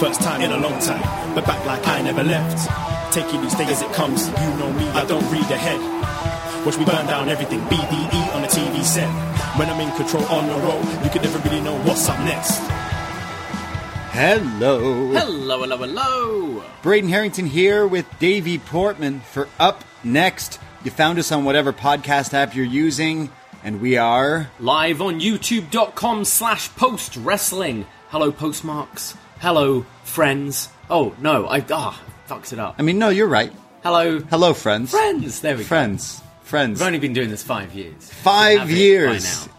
First time in a long time, but back like I never left. Taking each day as it comes, you know me, I don't read ahead. Watch me burn down everything, BDE on a TV set. When I'm in control on the road, you can never really know what's up next. Hello. Hello, hello, hello. Braden Harrington here with Davey Portman for Up Next. You found us on whatever podcast app you're using, and we are... live on YouTube.com/Post Wrestling. Hello, postmarks. Hello, friends. Oh, no, I fucked it up. I mean, no, you're right. Hello. Hello, friends. Friends, there we go. Friends. We've only been doing this 5 years. 5 years. By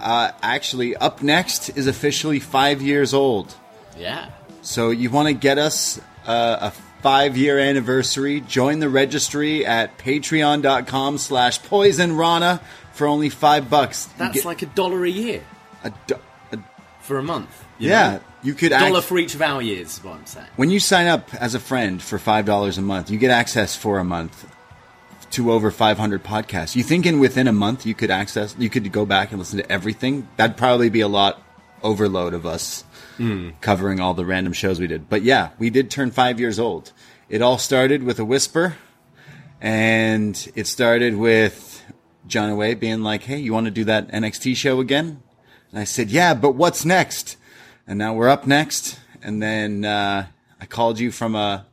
now. Actually, Up Next is officially 5 years old. Yeah. So you want to get us a 5 year anniversary, join the registry at patreon.com/Poison Rana for only $5. That's like $1 a year. For a month. You know? You could $1 for each of our years is what I'm saying. When you sign up as a friend for $5 a month, you get access for a month to over 500 podcasts. You think within a month you could go back and listen to everything? That'd probably be a lot overload of us covering all the random shows we did. But yeah, we did turn 5 years old. It all started with a whisper, and it started with John Away being like, "Hey, you want to do that NXT show again?" And I said, "Yeah, but what's next?" And now we're up next. And then you called me from a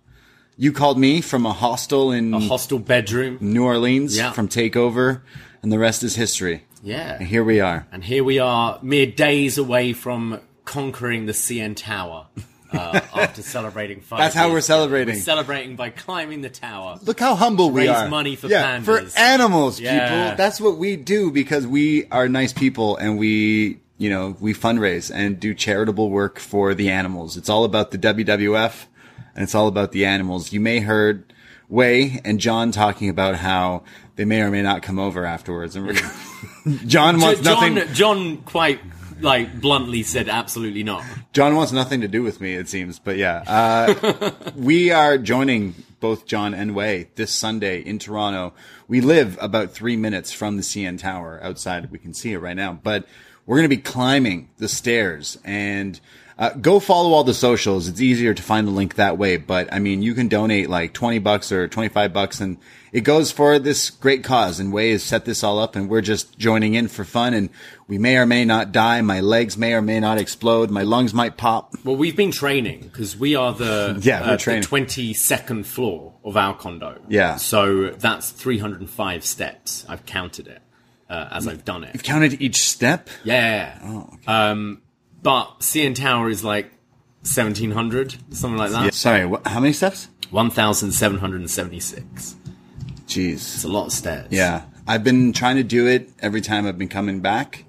hostel bedroom, New Orleans, from Takeover, and the rest is history. Yeah, and here we are. And here we are, mere days away from conquering the CN Tower. After celebrating 5 years. That's how we're celebrating. We're celebrating by climbing the tower. Look how humble we are. Raise money for pandas. For animals, people. That's what we do because we are nice people and we fundraise and do charitable work for the animals. It's all about the WWF and it's all about the animals. You may heard Way and John talking about how they may or may not come over afterwards. And John wants nothing. John quite bluntly said, absolutely not. John wants nothing to do with me, it seems. But yeah, we are joining both John and Way this Sunday in Toronto. We live about 3 minutes from the CN Tower outside. We can see it right now, but we're going to be climbing the stairs, and go follow all the socials. It's easier to find the link that way. But I mean, you can donate like $20 or $25, and it goes for this great cause. And Way has set this all up, and we're just joining in for fun. And we may or may not die. My legs may or may not explode. My lungs might pop. Well, we've been training because we are the 22nd floor of our condo. Yeah. So that's 305 steps. I've counted it. as I've done it. You've counted each step? Yeah. Oh, okay. But CN Tower is like 1,700, something like that. Yeah. Sorry, how many steps? 1,776. Jeez. It's a lot of stairs. Yeah. I've been trying to do it every time I've been coming back.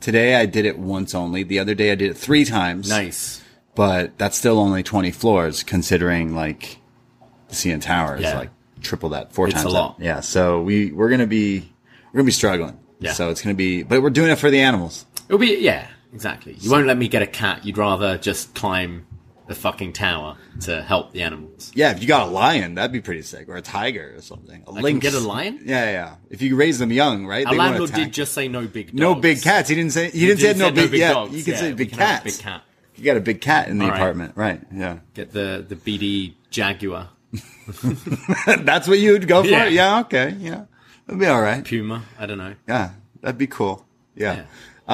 Today I did it once only. The other day I did it 3 times. Nice. But that's still only 20 floors, considering like the CN Tower is like triple that, 4 times. It's a lot. That. Yeah. So we're gonna be struggling. Yeah. So it's gonna be, but we're doing it for the animals. It'll be exactly. You won't let me get a cat. You'd rather just climb the fucking tower to help the animals. Yeah, if you got a lion, that'd be pretty sick, or a tiger or something. A lynx. Can get a lion? Yeah. If you raise them young, right? Our landlord did just say no big dogs. No big cats. He didn't say no big dogs. You can say big cats. Big cat. You got a big cat in the apartment, right? Yeah. Get the BD Jaguar. That's what you would go for? Yeah, okay. Yeah. That'd be all right. Puma, I don't know. Yeah, that'd be cool. Yeah.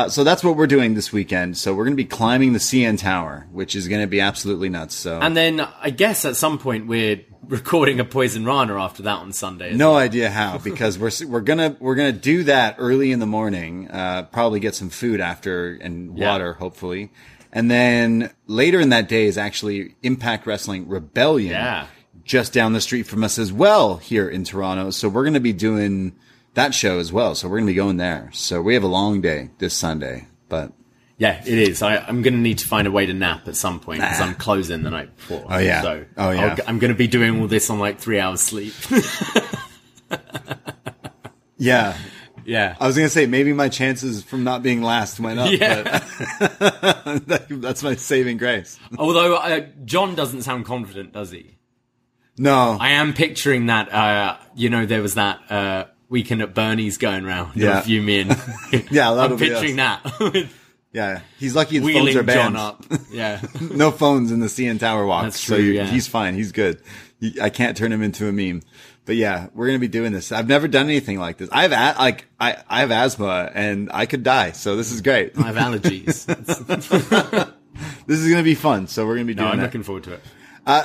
So that's what we're doing this weekend. So we're going to be climbing the CN Tower, which is going to be absolutely nuts. So, and then I guess at some point we're recording a Poison Rana after that on Sunday. No idea how, because we're gonna do that early in the morning. Probably get some food after and water, hopefully, and then later in that day is actually Impact Wrestling Rebellion, just down the street from us as well here in Toronto. So we're going to be doing that show as well. So we're going to be going there. So we have a long day this Sunday, but yeah, it is. I'm going to need to find a way to nap at some point because I'm closing the night before. Oh yeah. So I'm going to be doing all this on like 3 hours sleep. Yeah. I was going to say maybe my chances from not being last went up, but that's my saving grace. Although John doesn't sound confident, does he? No. I am picturing that, there was that, Weekend at Bernie's going round. Yeah. With you, me, and I'm picturing that. Yeah. He's lucky the phones are banned. John up. Yeah. No phones in the CN Tower walk. That's true, so he's fine. He's good. I can't turn him into a meme. But yeah, we're going to be doing this. I've never done anything like this. I have asthma and I could die. So this is great. I have allergies. This is going to be fun. So we're going to be doing that. I'm looking forward to it.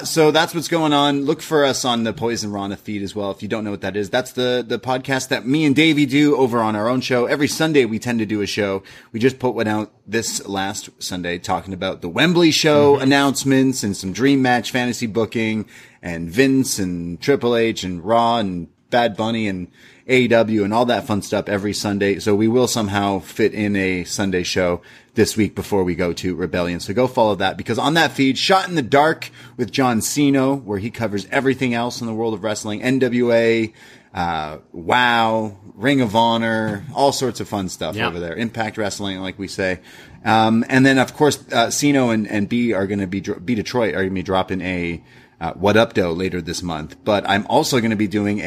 So that's what's going on. Look for us on the Poison Rana feed as well. If you don't know what that is, that's the podcast that me and Davey do over on our own show. Every Sunday we tend to do a show. We just put one out this last Sunday talking about the Wembley show announcements and some dream match fantasy booking and Vince and Triple H and Raw and Bad Bunny and AEW and all that fun stuff every Sunday. So we will somehow fit in a Sunday show this week before we go to Rebellion. So go follow that, because on that feed, Shot in the Dark with John Ceno, where he covers everything else in the world of wrestling, NWA, WOW, Ring of Honor, all sorts of fun stuff over there. Impact Wrestling, like we say. And then of course, Ceno and B are going to be, B Detroit are going to be dropping a, What Up Doe later this month, but I'm also going to be doing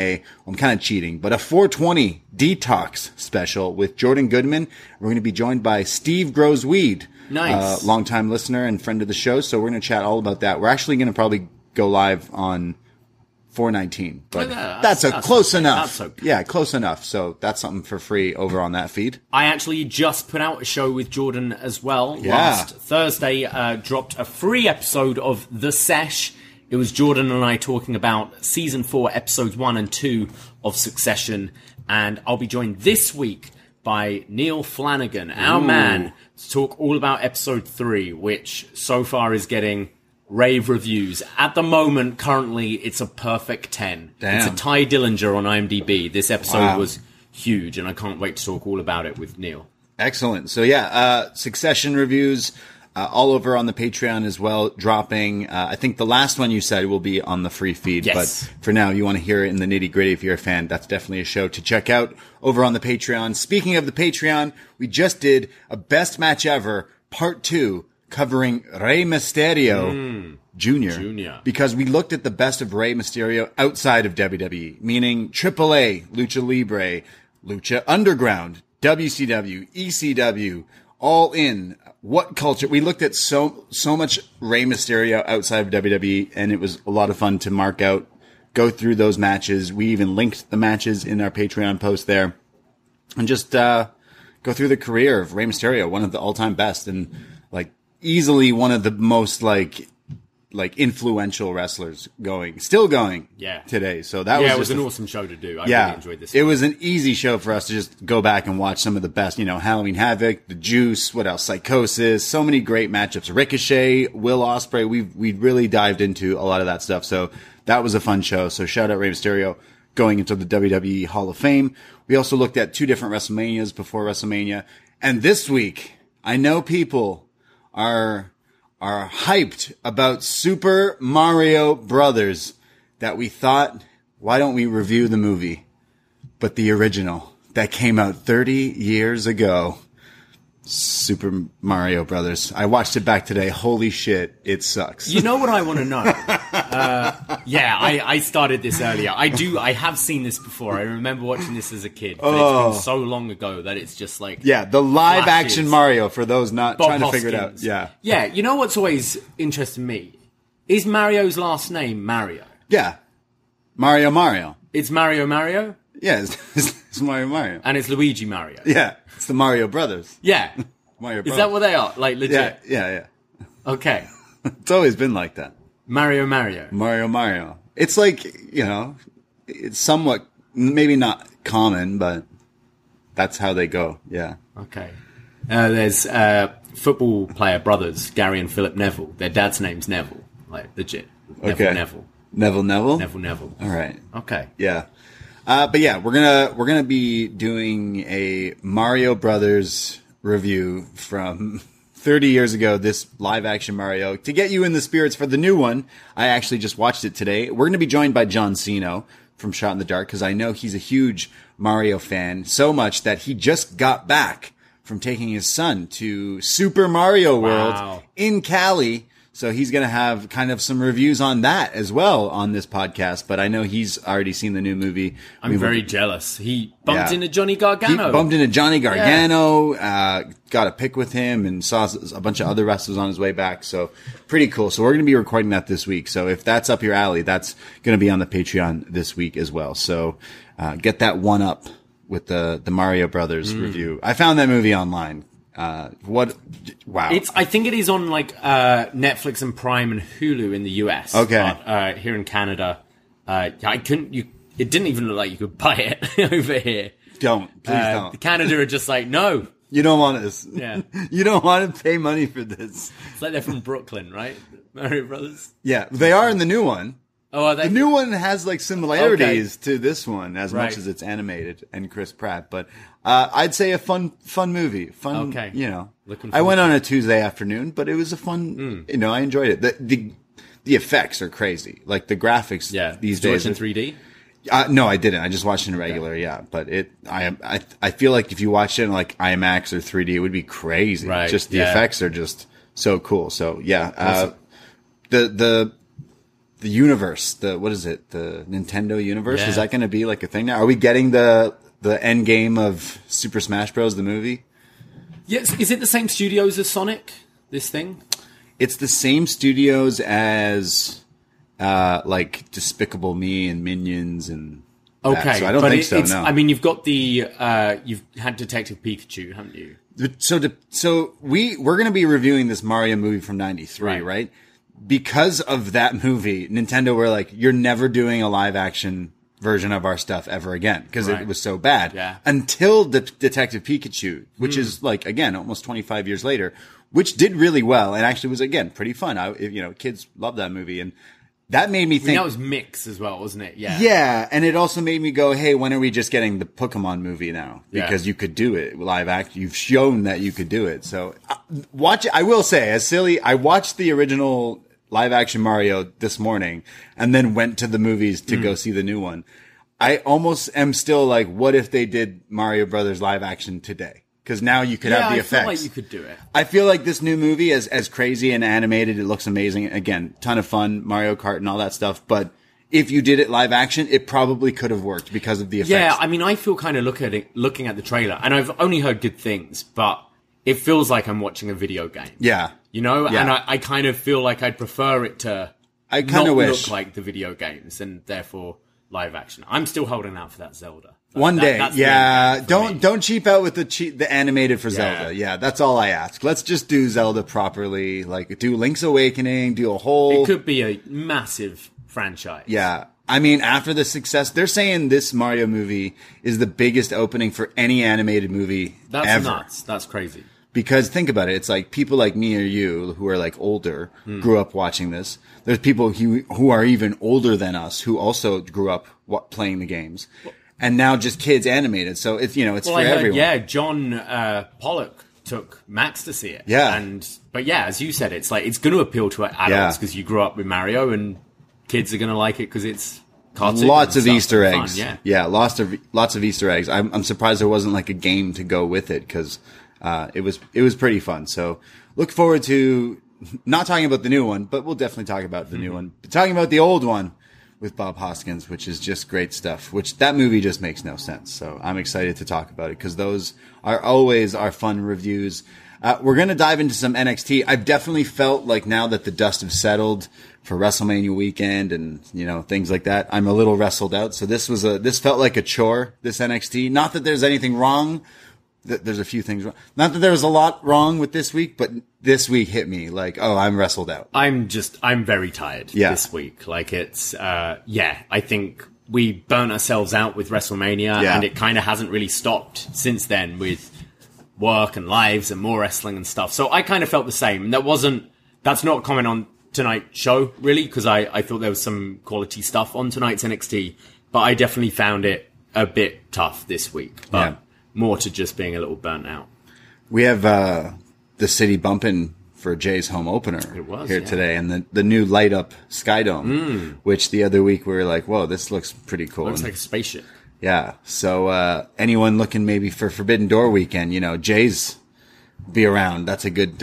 I'm kind of cheating, but a 420 detox special with Jordan Goodman. We're going to be joined by Steve Grows Weed. Nice. Longtime listener and friend of the show. So we're going to chat all about that. We're actually going to probably go live on 419, but that's close enough. That's okay. Yeah, close enough. So that's something for free over on that feed. I actually just put out a show with Jordan as well. Yeah. Last Thursday, dropped a free episode of The Sesh. It was Jordan and I talking about Season 4, Episodes 1 and 2 of Succession. And I'll be joined this week by Neil Flanagan, our man, to talk all about Episode 3, which so far is getting rave reviews. At the moment, currently, it's a perfect 10. Damn. It's a Ty Dillinger on IMDb. This episode was huge, and I can't wait to talk all about it with Neil. Excellent. So, Succession reviews. All over on the Patreon as well, dropping. I think the last one you said will be on the free feed. Yes. But for now, you want to hear it in the nitty-gritty if you're a fan. That's definitely a show to check out over on the Patreon. Speaking of the Patreon, we just did a Best Match Ever Part 2 covering Rey Mysterio Jr. Because we looked at the best of Rey Mysterio outside of WWE, meaning AAA, Lucha Libre, Lucha Underground, WCW, ECW, All In, What Culture. We looked at so much Rey Mysterio outside of WWE, and it was a lot of fun to mark out, go through those matches. We even linked the matches in our Patreon post there, and just go through the career of Rey Mysterio, one of the all-time best, and like easily one of the most like like influential wrestlers going, still going today. So that was, it was an awesome show to do. I really enjoyed this. It was an easy show for us to just go back and watch some of the best, you know, Halloween Havoc, The Juice, what else? Psychosis, so many great matchups. Ricochet, Will Ospreay. We really dived into a lot of that stuff. So that was a fun show. So shout out Rey Mysterio going into the WWE Hall of Fame. We also looked at two different WrestleManias before WrestleMania. And this week, I know people are hyped about Super Mario Brothers, that we thought, why don't we review the movie? But the original that came out 30 years ago, Super Mario Brothers. I watched it back today. Holy shit, it sucks. You know what I want to know? I started this earlier. I have seen this before. I remember watching this as a kid. But it's been so long ago that it's just like... Yeah, the live-action Mario, for those not Bob trying to Hoskins. Figure it out. Yeah. Yeah, you know what's always interested me? Is Mario's last name Mario? Yeah. Mario. It's Mario? Yeah, it's Mario. And it's Luigi Mario. Yeah, it's the Mario Brothers. Yeah. Mario Brothers. Is that what they are? Like, legit? Yeah. Okay. It's always been like that. Mario. It's like, you know, it's somewhat, maybe not common, but that's how they go. Yeah. Okay. There's football player brothers, Gary and Philip Neville. Their dad's name's Neville. Like, legit. Neville. All right. Okay. Yeah. But yeah, we're gonna be doing a Mario Brothers review from 30 years ago, this live-action Mario. To get you in the spirits for the new one, I actually just watched it today. We're going to be joined by John Cena from Shot in the Dark, because I know he's a huge Mario fan, so much that he just got back from taking his son to Super Mario World in Cali. So he's going to have kind of some reviews on that as well on this podcast. But I know he's already seen the new movie. I'm very jealous. He bumped into Johnny Gargano. Got a pick with him and saw a bunch of other wrestlers on his way back. So pretty cool. So we're going to be recording that this week. So if that's up your alley, that's going to be on the Patreon this week as well. So get that one up with the Mario Brothers review. I found that movie online. I think it is on like Netflix and Prime and Hulu in the US. Okay. But, here in Canada, it didn't even look like you could buy it over here. Please don't. Canada are just like, no. You don't want this. Yeah. You don't want to pay money for this. It's like they're from Brooklyn, right? Mario Brothers. Yeah, they are in the new one. Oh, are they? The new one has like similarities to this one as much as it's animated and Chris Pratt, but I'd say a fun movie. Fun, you know. I went on a Tuesday afternoon, but it was a fun. You know, I enjoyed it. The effects are crazy, like the graphics. Yeah, these days. Did you watch it in 3D? No, I didn't. I just watched it in regular. Okay. Yeah, but I feel like if you watched it in like IMAX or 3D, it would be crazy. Right. Just the effects are just so cool. So yeah, awesome. The universe, what is it? The Nintendo universe? Yeah. Is that going to be like a thing now? Are we getting the end game of Super Smash Bros. The movie? Yes. Is it the same studios as Sonic? This thing? It's the same studios as like Despicable Me and Minions and. Okay, that. So I don't think so. No. I mean, you've got you've had Detective Pikachu, haven't you? So we're going to be reviewing this Mario movie from '93, right? Because of that movie, Nintendo were like, you're never doing a live-action version of our stuff ever again, because it was so bad. Yeah. Until Detective Pikachu, which is, like, again, almost 25 years later, which did really well and actually was, again, pretty fun. Kids loved that movie, and that made me think... that was mixed as well, wasn't it? Yeah. Yeah, and it also made me go, hey, when are we just getting the Pokemon movie now? Because you could do it live act. You've shown that you could do it. So watch it. I will say, I watched the original... live action Mario this morning and then went to the movies to go see the new one. I almost am still like, what if they did Mario Brothers live action today? Because now you could have the effects. I feel like you could do it. I feel like this new movie, as crazy and animated, it looks amazing. Again, ton of fun, Mario Kart and all that stuff. But if you did it live action, it probably could have worked because of the effects. Yeah, I mean, I feel kind of looking at the trailer, and I've only heard good things, but it feels like I'm watching a video game. Yeah. You know, and I kind of feel like I'd prefer it to not look like the video games and therefore live action. I'm still holding out for that Zelda. One day. Don't cheap out with the animated for Zelda. Yeah, that's all I ask. Let's just do Zelda properly. Like, do Link's Awakening, do a whole... It could be a massive franchise. Yeah. I mean, after the success, they're saying this Mario movie is the biggest opening for any animated movie ever. That's nuts. That's crazy. Because think about it, it's like people like me or you who are like older grew up watching this. There's people who are even older than us who also grew up playing the games, and now just kids animated. So it's for everyone. Yeah, John Pollock took Max to see it. Yeah, but as you said, it's like it's going to appeal to adults because you grew up with Mario, and kids are going to like it because it's cartoon. Lots of Easter eggs. Fun, yeah, lots of Easter eggs. I'm surprised there wasn't like a game to go with it because. It was pretty fun. So look forward to not talking about the new one, but we'll definitely talk about the new one. But talking about the old one with Bob Hoskins, which is just great stuff, which that movie just makes no sense. So I'm excited to talk about it because those are always our fun reviews. We're going to dive into some NXT. I've definitely felt like now that the dust has settled for WrestleMania weekend and, things like that, I'm a little wrestled out. So this felt like a chore, this NXT. Not that there's anything wrong. There's a few things wrong. Not that there was a lot wrong with this week, but this week hit me like, oh, I'm wrestled out. I'm very tired this week. Like I think we burnt ourselves out with WrestleMania and it kind of hasn't really stopped since then with work and lives and more wrestling and stuff. So I kind of felt the same. That's not a comment on tonight's show really, because I thought there was some quality stuff on tonight's NXT, but I definitely found it a bit tough this week. But more to just being a little burnt out. We have the city bumping for Jay's home opener today, and the new light up Skydome, which the other week we were like, "Whoa, this looks pretty cool." Looks like a spaceship. Yeah. So anyone looking maybe for Forbidden Door weekend, Jay's be around. That's a good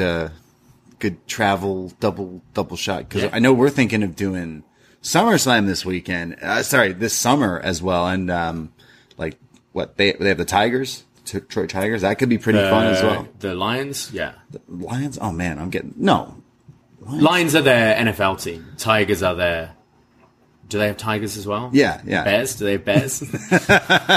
travel double shot because I know we're thinking of doing SummerSlam this weekend. This summer as well, and What they have the Tigers, Detroit Tigers. That could be pretty fun as well. The Lions, the Lions. Oh man, I'm getting no. Lions are their NFL team. Tigers are their. Do they have Tigers as well? Yeah. Bears? Do they have Bears?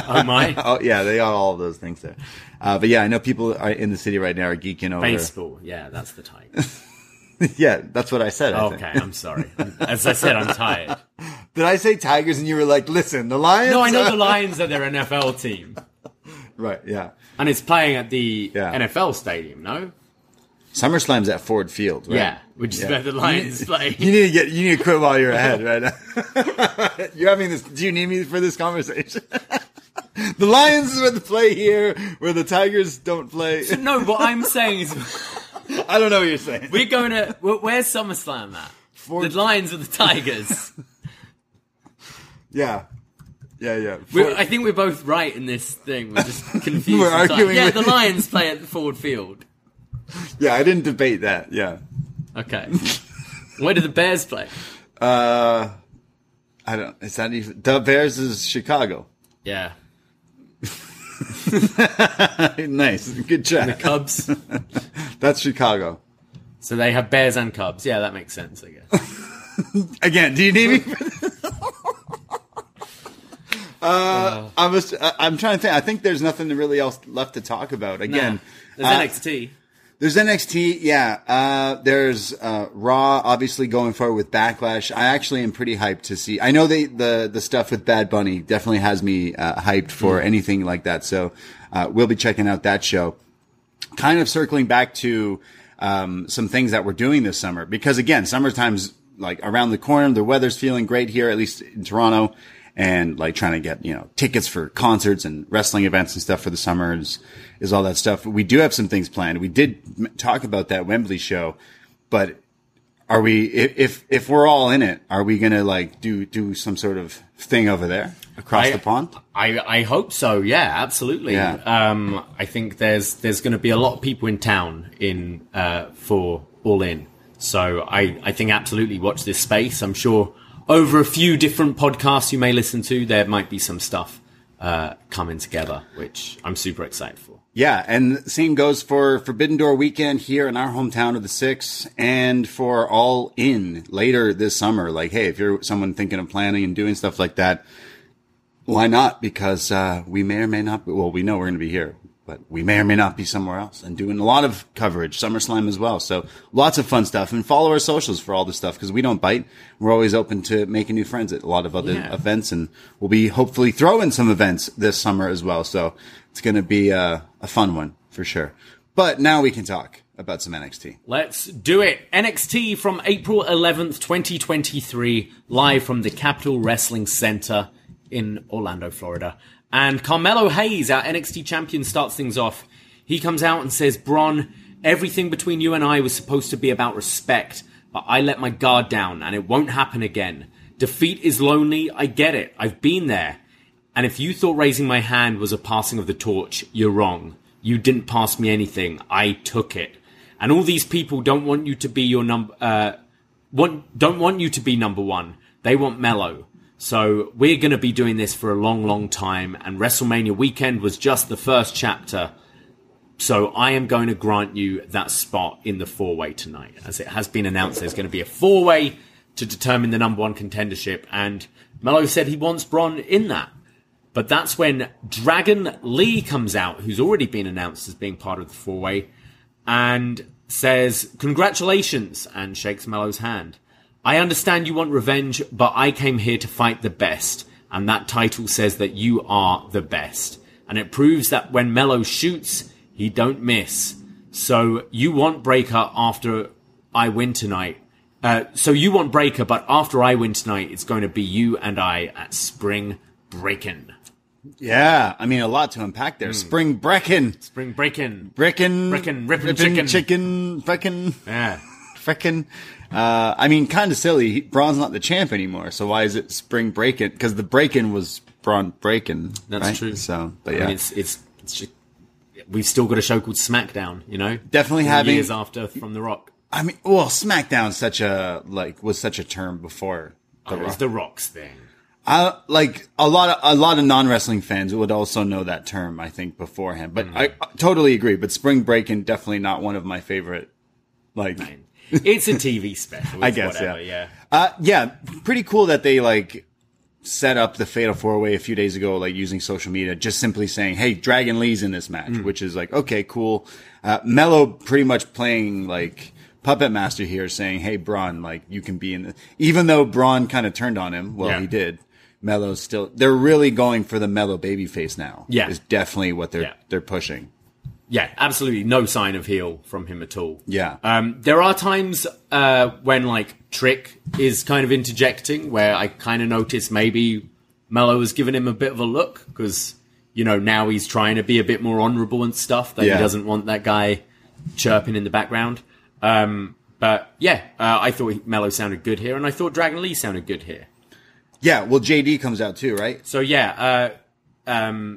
Oh my! Oh yeah, they are all of those things there. But yeah, I know people are in the city right now are geeking over baseball. Yeah, that's the Tigers. Yeah, that's what I said. Okay, I'm sorry. As I said, I'm tired. Did I say Tigers and you were like, listen, the Lions? No, I know the Lions are their NFL team. Right, yeah. And it's playing at the NFL stadium, no? SummerSlam's at Ford Field, right? Yeah, which is where the Lions play. You need to quit while you're ahead, right? You're having this. Do you need me for this conversation? The Lions is where they play here, where the Tigers don't play. No, what I'm saying is... I don't know what you're saying. We're going to... Where's SummerSlam at? Ford. The Lions or the Tigers? Yeah. I think we're both right in this thing. We're just confused. We're arguing. Yeah, the Lions play at the Ford Field. Yeah, I didn't debate that. Yeah. Okay. Where do the Bears play? I don't... Is that even... The Bears is Chicago. Yeah. Nice. Good chat. And the Cubs. That's Chicago. So they have Bears and Cubs. Yeah, that makes sense, I guess. Again, do you need me for this? I'm trying to think. I think there's nothing really else left to talk about. Again, there's NXT. There's NXT, yeah. There's Raw, obviously, going forward with Backlash. I actually am pretty hyped to see. I know the stuff with Bad Bunny definitely has me hyped for anything like that. So we'll be checking out that show. Kind of circling back to some things that we're doing this summer. Because, again, summertime's like around the corner. The weather's feeling great here, at least in Toronto. And like trying to get, tickets for concerts and wrestling events and stuff for the summer is all that stuff. We do have some things planned. We did talk about that Wembley show, but are we, if we're all in it, are we going to like do some sort of thing over there across the pond? I hope so. Yeah, absolutely. Yeah. I think there's going to be a lot of people in town for All In. So I think absolutely watch this space. I'm sure. Over a few different podcasts you may listen to, there might be some stuff coming together, which I'm super excited for. Yeah, and same goes for Forbidden Door weekend here in our hometown of the 6th and for All In later this summer. Like, hey, if you're someone thinking of planning and doing stuff like that, Why not? Because we may or may not be, well, we know we're going to be here, but we may or may not be somewhere else and doing a lot of coverage, SummerSlam as well. So lots of fun stuff. And follow our socials for all this stuff because we don't bite. We're always open to making new friends at a lot of other events. And we'll be hopefully throwing some events this summer as well. So it's going to be a fun one for sure. But now we can talk about some NXT. Let's do it. NXT from April 11th, 2023, live from the Capital Wrestling Center in Orlando, Florida. And Carmelo Hayes, our NXT champion, starts things off. He comes out and says, Bron, everything between you and I was supposed to be about respect, but I let my guard down and it won't happen again. Defeat is lonely. I get it. I've been there. And if you thought raising my hand was a passing of the torch, you're wrong. You didn't pass me anything. I took it. And all these people don't want you to be your don't want you to be number one. They want Melo. So we're going to be doing this for a long, long time. And WrestleMania weekend was just the first chapter. So I am going to grant you that spot in the four-way tonight. As it has been announced, there's going to be a four-way to determine the number one contendership. And Melo said he wants Bron in that. But that's when Dragon Lee comes out, who's already been announced as being part of the four-way, and says, congratulations, and shakes Melo's hand. I understand you want revenge, but I came here to fight the best, and that title says that you are the best. And it proves that when Melo shoots, he don't miss. So you want Breakker after I win tonight. So you want Breakker, but after I win tonight, it's going to be you and I at Spring Breakin'. Yeah, I mean, a lot to unpack there. Spring Breakin'. Spring Breakin'. Breakin'. Rippin' chicken. Breakin'. Yeah. Frickin'. I mean, kind of silly. Braun's not the champ anymore, so why is it Spring Breakin'? Because the Breakin' was Bron Breakker. That's right? True. So, but yeah. I mean, it's just, we've still got a show called SmackDown, you know? Definitely having... years after from The Rock. I mean, well, SmackDown's such a term before The Rock. It was The Rock's thing. Like a lot of non-wrestling fans would also know that term, I think, beforehand. But I totally agree. But Spring Breakin' definitely not one of my favorite. Like, it's a TV special, I guess. Whatever, yeah. Yeah. Pretty cool that they set up the Fatal Four Way a few days ago, using social media, just simply saying, "Hey, Dragon Lee's in this match," which is okay, cool. Melo pretty much playing puppet master here, saying, "Hey, Bron, you can be in," even though Bron kind of turned on him. Well, he did. Melo's still... They're really going for the Melo babyface now. Yeah. Is definitely what they're pushing. Yeah, absolutely. No sign of heel from him at all. Yeah. There are times when, Trick is kind of interjecting, where I kind of notice maybe Melo has given him a bit of a look, because, now he's trying to be a bit more honorable and stuff, that he doesn't want that guy chirping in the background. But I thought Melo sounded good here, and I thought Dragon Lee sounded good here. Yeah, well, JD comes out too, right? So,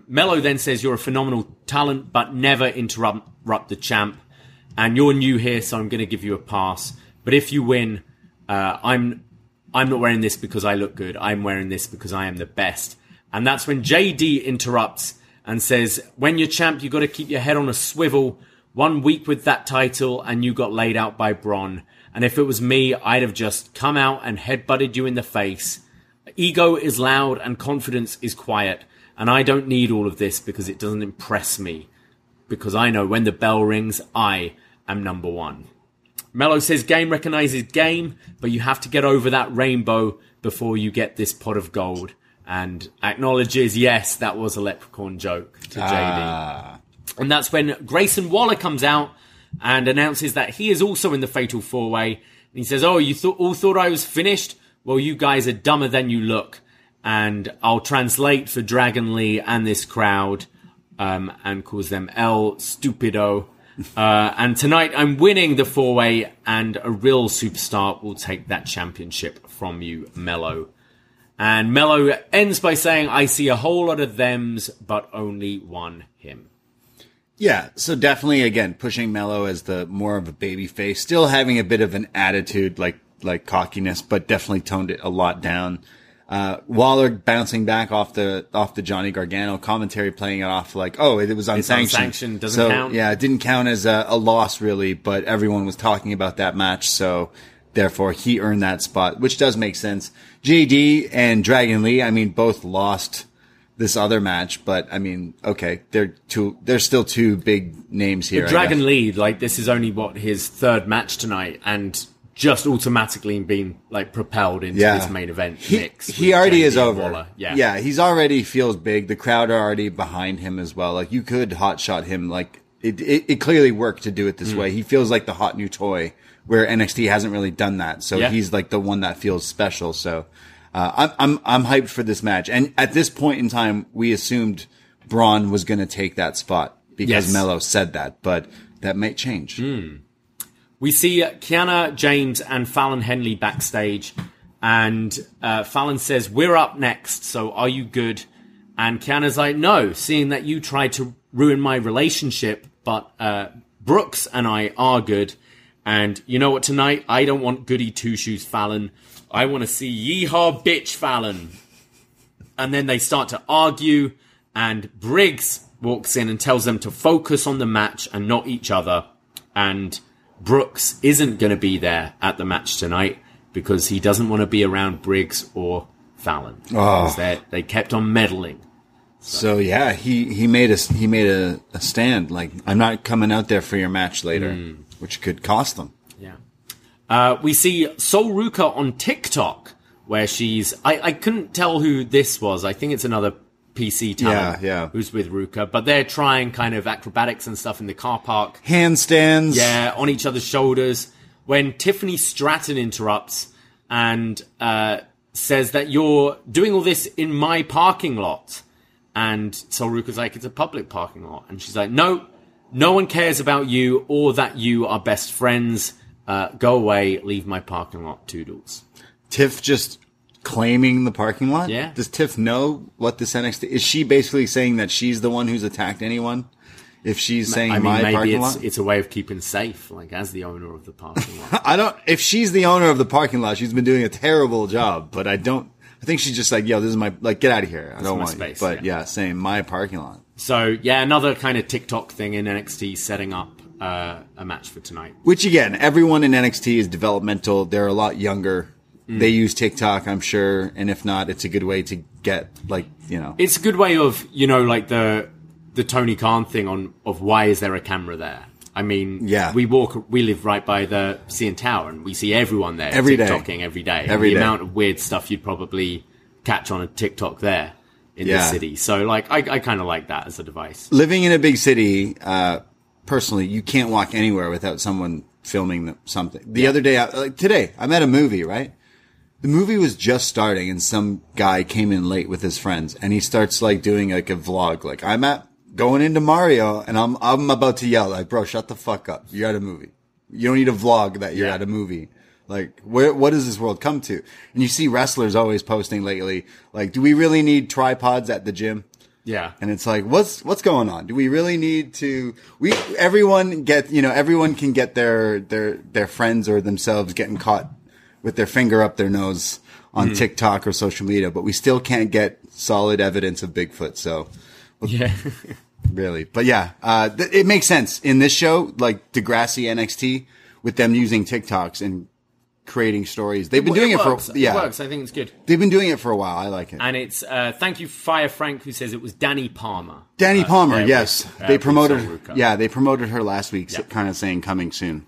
Melo then says, you're a phenomenal talent, but never interrupt the champ. And you're new here, so I'm going to give you a pass. But if you win, I'm not wearing this because I look good. I'm wearing this because I am the best. And that's when JD interrupts and says, when you're champ, you got to keep your head on a swivel. 1 week with that title, and you got laid out by Bron. And if it was me, I'd have just come out and headbutted you in the face. Ego is loud and confidence is quiet, and I don't need all of this because it doesn't impress me, because I know when the bell rings, I am number one. Melo says game recognizes game, but you have to get over that rainbow before you get this pot of gold, and acknowledges, yes, that was a leprechaun joke to JD. And that's when Grayson Waller comes out and announces that he is also in the Fatal 4-Way, and he says, oh, you all thought I was finished? Well, you guys are dumber than you look. And I'll translate for Dragon Lee and this crowd, and calls them El Stupido. And tonight I'm winning the four-way, and a real superstar will take that championship from you, Melo. And Melo ends by saying, I see a whole lot of thems, but only one him. Yeah, so definitely, again, pushing Melo as the more of a baby face, still having a bit of an attitude, like cockiness, but definitely toned it a lot down. Waller bouncing back off the Johnny Gargano commentary, playing it off oh, it was unsanctioned, doesn't count. Yeah, it didn't count as a loss really, but everyone was talking about that match, so therefore he earned that spot, which does make sense. JD and Dragon Lee, I mean, both lost this other match, but I mean, okay, there's still two big names here. But Dragon Lee, like, this is only what, his third match tonight, and just automatically being like propelled into this main event mix. He already is over. Yeah, he's already feels big. The crowd are already behind him as well. Like, you could hotshot him. Like, it clearly worked to do it this way. He feels like the hot new toy, where NXT hasn't really done that. So he's like the one that feels special. So. I'm hyped for this match. And at this point in time, we assumed Braun was going to take that spot because Melo said that, but that may change. Mm. We see Kiana James and Fallon Henley backstage, and Fallon says, "We're up next, so are you good?" And Kiana's like, "No, seeing that you tried to ruin my relationship, but Brooks and I are good. And you know what, tonight, I don't want goody two-shoes Fallon. I want to see yeehaw bitch Fallon." And then they start to argue, and Briggs walks in and tells them to focus on the match and not each other. And Brooks isn't going to be there at the match tonight because he doesn't want to be around Briggs or Fallon. Oh. They kept on meddling. So yeah, he made a stand. Like, I'm not coming out there for your match later, which could cost them. We see Sol Ruca on TikTok, where she's... I couldn't tell who this was. I think it's another PC talent who's with Ruca. But they're trying kind of acrobatics and stuff in the car park. Handstands. Yeah, on each other's shoulders. When Tiffany Stratton interrupts and says that you're doing all this in my parking lot. And Sol Ruca's like, it's a public parking lot. And she's like, no one cares about you or that you are best friends. Go away, leave my parking lot, toodles. Tiff just claiming the parking lot? Yeah. Does Tiff know what this NXT... Is she basically saying that she's the one who's attacked anyone? If she's saying parking lot? It's a way of keeping safe, like, as the owner of the parking lot. If she's the owner of the parking lot, she's been doing a terrible job, but I think she's just like, yo, this is my... Like, get out of here. I don't want space. But yeah, saying my parking lot. So, yeah, another kind of TikTok thing in NXT setting up a match for tonight. Which, again, everyone in NXT is developmental. They're a lot younger. They use TikTok, I'm sure. And if not, it's a good way to get, like, you know. It's a good way of, you know, like the Tony Khan thing of why is there a camera there? I mean, we live right by the CN Tower and we see everyone there TikToking every day. The amount of weird stuff you'd probably catch on a TikTok there in the city. So, like, I kind of like that as a device. Living in a big city, personally, you can't walk anywhere without someone filming something. The other day, today, I'm at a movie, right? The movie was just starting and some guy came in late with his friends and he starts like doing like a vlog. Like, I'm going into Mario and I'm about to yell, like, bro, shut the fuck up. You're at a movie. You don't need a vlog that you're at a movie. Like, what does this world come to? And you see wrestlers always posting lately, like, do we really need tripods at the gym? Yeah. And it's like, what's going on? Do we really need to, everyone can get their friends or themselves getting caught with their finger up their nose on TikTok or social media, but we still can't get solid evidence of Bigfoot. So really, but it makes sense in this show, like Degrassi NXT with them using TikToks and creating stories. They've been doing it for it works. I think it's good. They've been doing it for a while. I like it. And it's thank you Fire Frank who says it was Danny Palmer. Yes, they promoted. Yeah, they promoted her last week, kind of saying coming soon.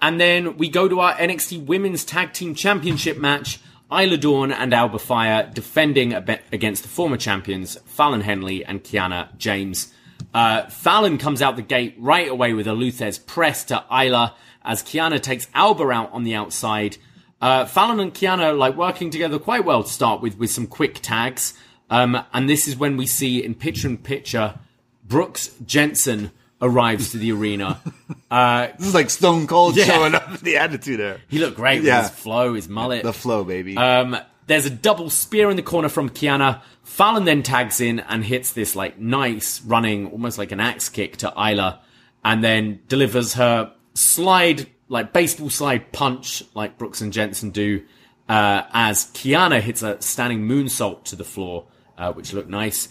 And then we go to our NXT Women's Tag Team Championship match. Ilja Dawn and Alba Fire defending against the former champions Fallon Henley and Kiana James. Fallon comes out the gate right away with a Luthes press to Ilja, as Kiana takes Alba out on the outside. Fallon and Kiana like working together quite well to start with some quick tags. And this is when we see in picture-in-picture, Brooks Jensen arrives to the arena. This is like Stone Cold showing up in the attitude era. He looked great with his flow, his mullet. The flow, baby. There's a double spear in the corner from Kiana. Fallon then tags in and hits this like nice running, almost like an axe kick to Ilja, and then delivers her slide, like baseball slide punch, like Brooks and Jensen do, as Kiana hits a standing moonsault to the floor, which looked nice.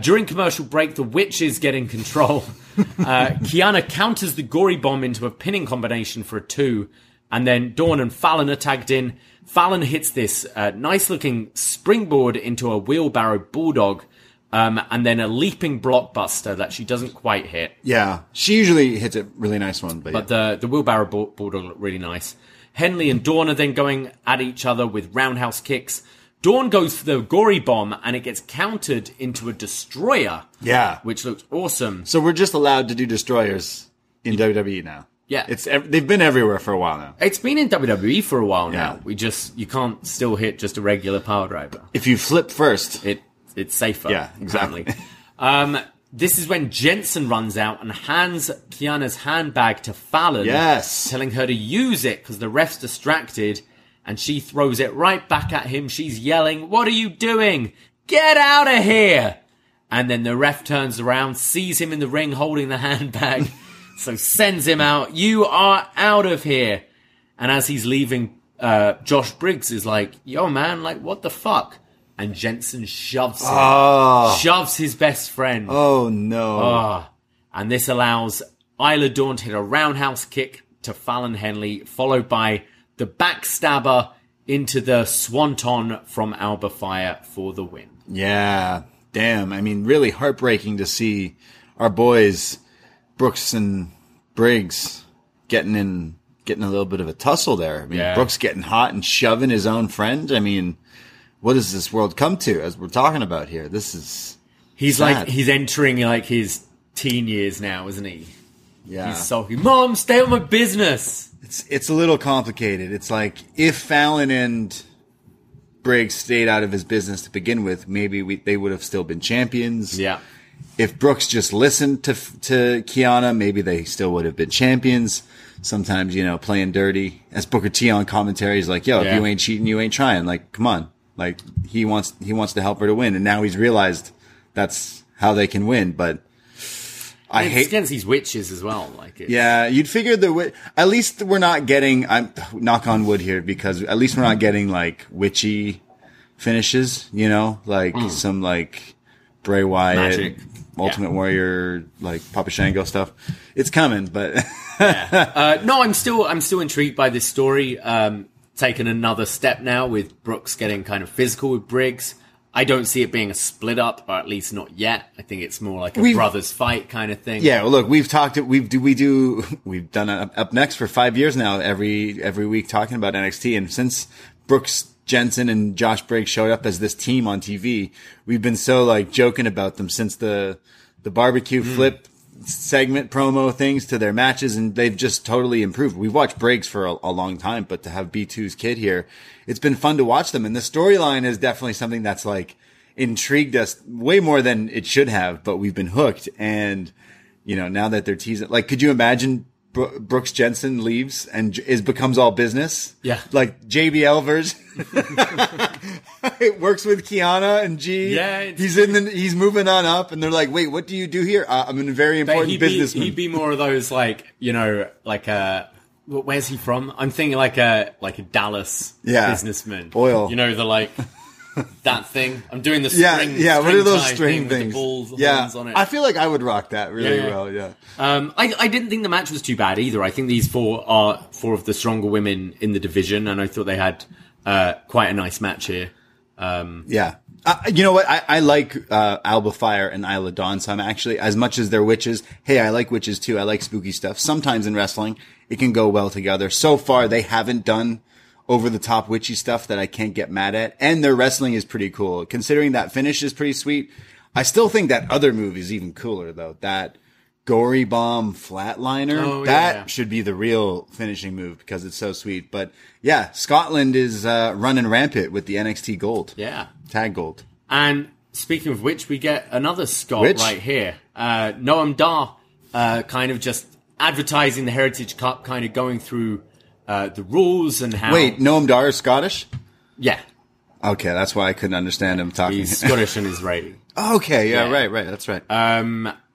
During commercial break, the witches get in control. Kiana counters the gory bomb into a pinning combination for a 2, and then Dawn and Fallon are tagged in. Fallon hits this nice-looking springboard into a wheelbarrow bulldog, and then a leaping blockbuster that she doesn't quite hit. Yeah, she usually hits a really nice one. But yeah. the wheelbarrow bulldog looked really nice. Henley and Dawn are then going at each other with roundhouse kicks. Dawn goes for the gory bomb, and it gets countered into a destroyer. Yeah. Which looks awesome. So we're just allowed to do destroyers in WWE now. Yeah. They've been everywhere for a while now. It's been in WWE for a while now. You can't still hit just a regular power driver. If you flip first. It's safer. Yeah, exactly. This is when Jensen runs out and hands Kiana's handbag to Fallon. Yes. Telling her to use it because the ref's distracted. And she throws it right back at him. She's yelling, "What are you doing? Get out of here!" And then the ref turns around, sees him in the ring holding the handbag, so sends him out. "You are out of here." And as he's leaving, Josh Briggs is like, "Yo, man, like, what the fuck?" And Jensen shoves him. Oh. Shoves his best friend. Oh, no. Oh. And this allows Ilja Dawn to hit a roundhouse kick to Fallon Henley, followed by the backstabber into the swanton from Alba Fire for the win. Yeah, damn. I mean, really heartbreaking to see our boys, Brooks and Briggs, getting a little bit of a tussle there. I mean, yeah. Brooks getting hot and shoving his own friend. I mean, what does this world come to as we're talking about here? This is sad. He's entering his teen years now, isn't he? Yeah. He's sulky. "Mom, stay on my business." It's a little complicated. It's like, if Fallon and Briggs stayed out of his business to begin with, maybe they would have still been champions. Yeah. If Brooks just listened to Kiana, maybe they still would have been champions. Sometimes, playing dirty. As Booker T on commentary is like, "Yo, if you ain't cheating, you ain't trying." Like, come on. Like, he wants to help her to win, and now he's realized that's how they can win, but. It's against these witches as well. Yeah, you'd figure at least we're not getting, I'm knock on wood here, because at least we're not getting witchy finishes, some Bray Wyatt, Magic. Ultimate Warrior, Papa Shango stuff. It's coming, but yeah. No, I'm still intrigued by this story. Taking another step now with Brooks getting kind of physical with Briggs. I don't see it being a split up, or at least not yet. I think it's more like a brothers fight kind of thing. Yeah, well, look, we've done Up Next for 5 years now, every week talking about NXT, and since Brooks Jensen and Josh Briggs showed up as this team on TV, we've been so joking about them since the barbecue flip segment promo things to their matches, and they've just totally improved. We watched Briggs for a long time, but to have B2's kid here, it's been fun to watch them, and the storyline is definitely something that's intrigued us way more than it should have, but we've been hooked. And now that they're teasing, could you imagine Brooks Jensen leaves and becomes all business? Yeah. JBL version. It works with Kiana and G. Yeah. He's moving on up, and they're like, "Wait, what do you do here?" "I'm a very important businessman." He'd be more of those, where's he from? I'm thinking like a Dallas businessman. Oil. That thing. I'm doing the string. Yeah, what are those string things? With the balls, horns on it. I feel like I would rock that really well, yeah. I didn't think the match was too bad either. I think these four are four of the stronger women in the division, and I thought they had quite a nice match here. Yeah. You know what? I like Alba Fire and Ilja Dawn some, actually. As much as they're witches, hey, I like witches too. I like spooky stuff. Sometimes in wrestling, it can go well together. So far, they haven't done over-the-top witchy stuff that I can't get mad at. And their wrestling is pretty cool. Considering that finish is pretty sweet, I still think that other move is even cooler, though. That gory bomb flatliner, should be the real finishing move because it's so sweet. But, yeah, Scotland is running rampant with the NXT gold. Yeah. Tag gold. And speaking of which, we get another Scot right here. Noam Dar kind of just advertising the Heritage Cup, kind of going through the rules and how. Wait, Noam Dar is Scottish? Yeah. Okay, that's why I couldn't understand him talking. He's Scottish and Israeli. Okay, yeah, right, that's right.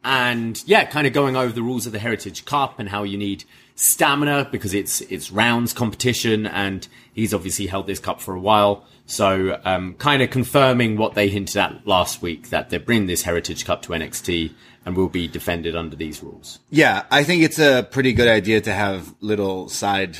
And yeah, kind of going over the rules of the Heritage Cup and how you need stamina because it's rounds competition, and he's obviously held this cup for a while. So kind of confirming what they hinted at last week, that they're bringing this Heritage Cup to NXT and will be defended under these rules. Yeah, I think it's a pretty good idea to have little side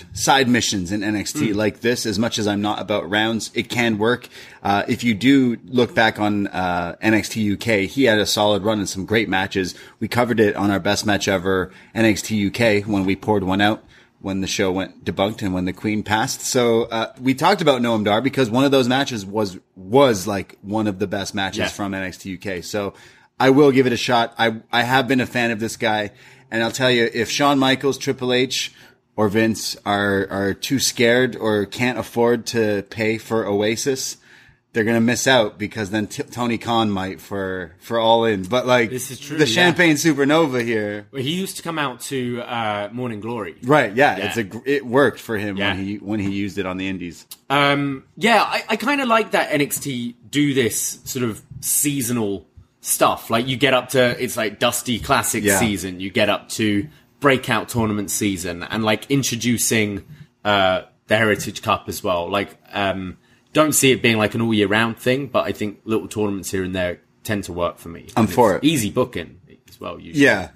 missions in NXT like this. As much as I'm not about rounds, it can work. If you do look back on NXT UK, he had a solid run and some great matches. We covered it on our Best Match Ever NXT UK when we poured one out, when the show went debunked and when the Queen passed. So we talked about Noam Dar because one of those matches was like one of the best matches from NXT UK. So I will give it a shot. I have been a fan of this guy. And I'll tell you, if Shawn Michaels, Triple H, or Vince are too scared or can't afford to pay for Oasis, they're going to miss out, because then Tony Khan might for All In. But like, this is true, the Champagne Supernova here. Well, he used to come out to Morning Glory. Right, yeah. It worked for him when he used it on the indies. I kind of like that NXT do this sort of seasonal stuff. Like, you get up to, it's like Dusty Classic season. You get up to Breakout Tournament season, and like introducing the Heritage Cup as well. Like, don't see it being like an all year round thing, but I think little tournaments here and there tend to work for me. I'm for it. Easy booking as well, usually. Yeah.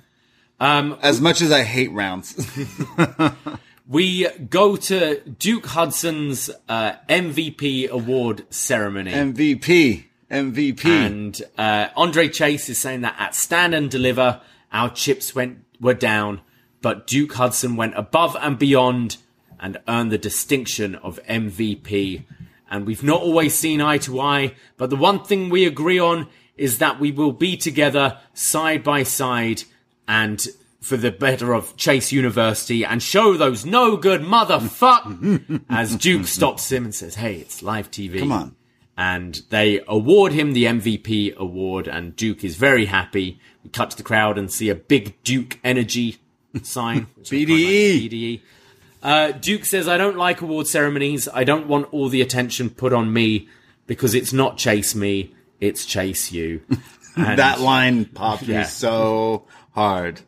As much as I hate rounds. We go to Duke Hudson's MVP award ceremony. MVP. And Andre Chase is saying that at Stand and Deliver, our chips were down, but Duke Hudson went above and beyond and earned the distinction of MVP. And we've not always seen eye to eye, but the one thing we agree on is that we will be together side by side and for the better of Chase University, and show those no good motherfuck as Duke stops him and says, hey, it's live TV. Come on. And they award him the MVP award, and Duke is very happy. We cut to the crowd and see a big Duke energy sign. BDE. Duke says, I don't like award ceremonies. I don't want all the attention put on me, because it's not chase me, it's chase you. And that line popped me so hard.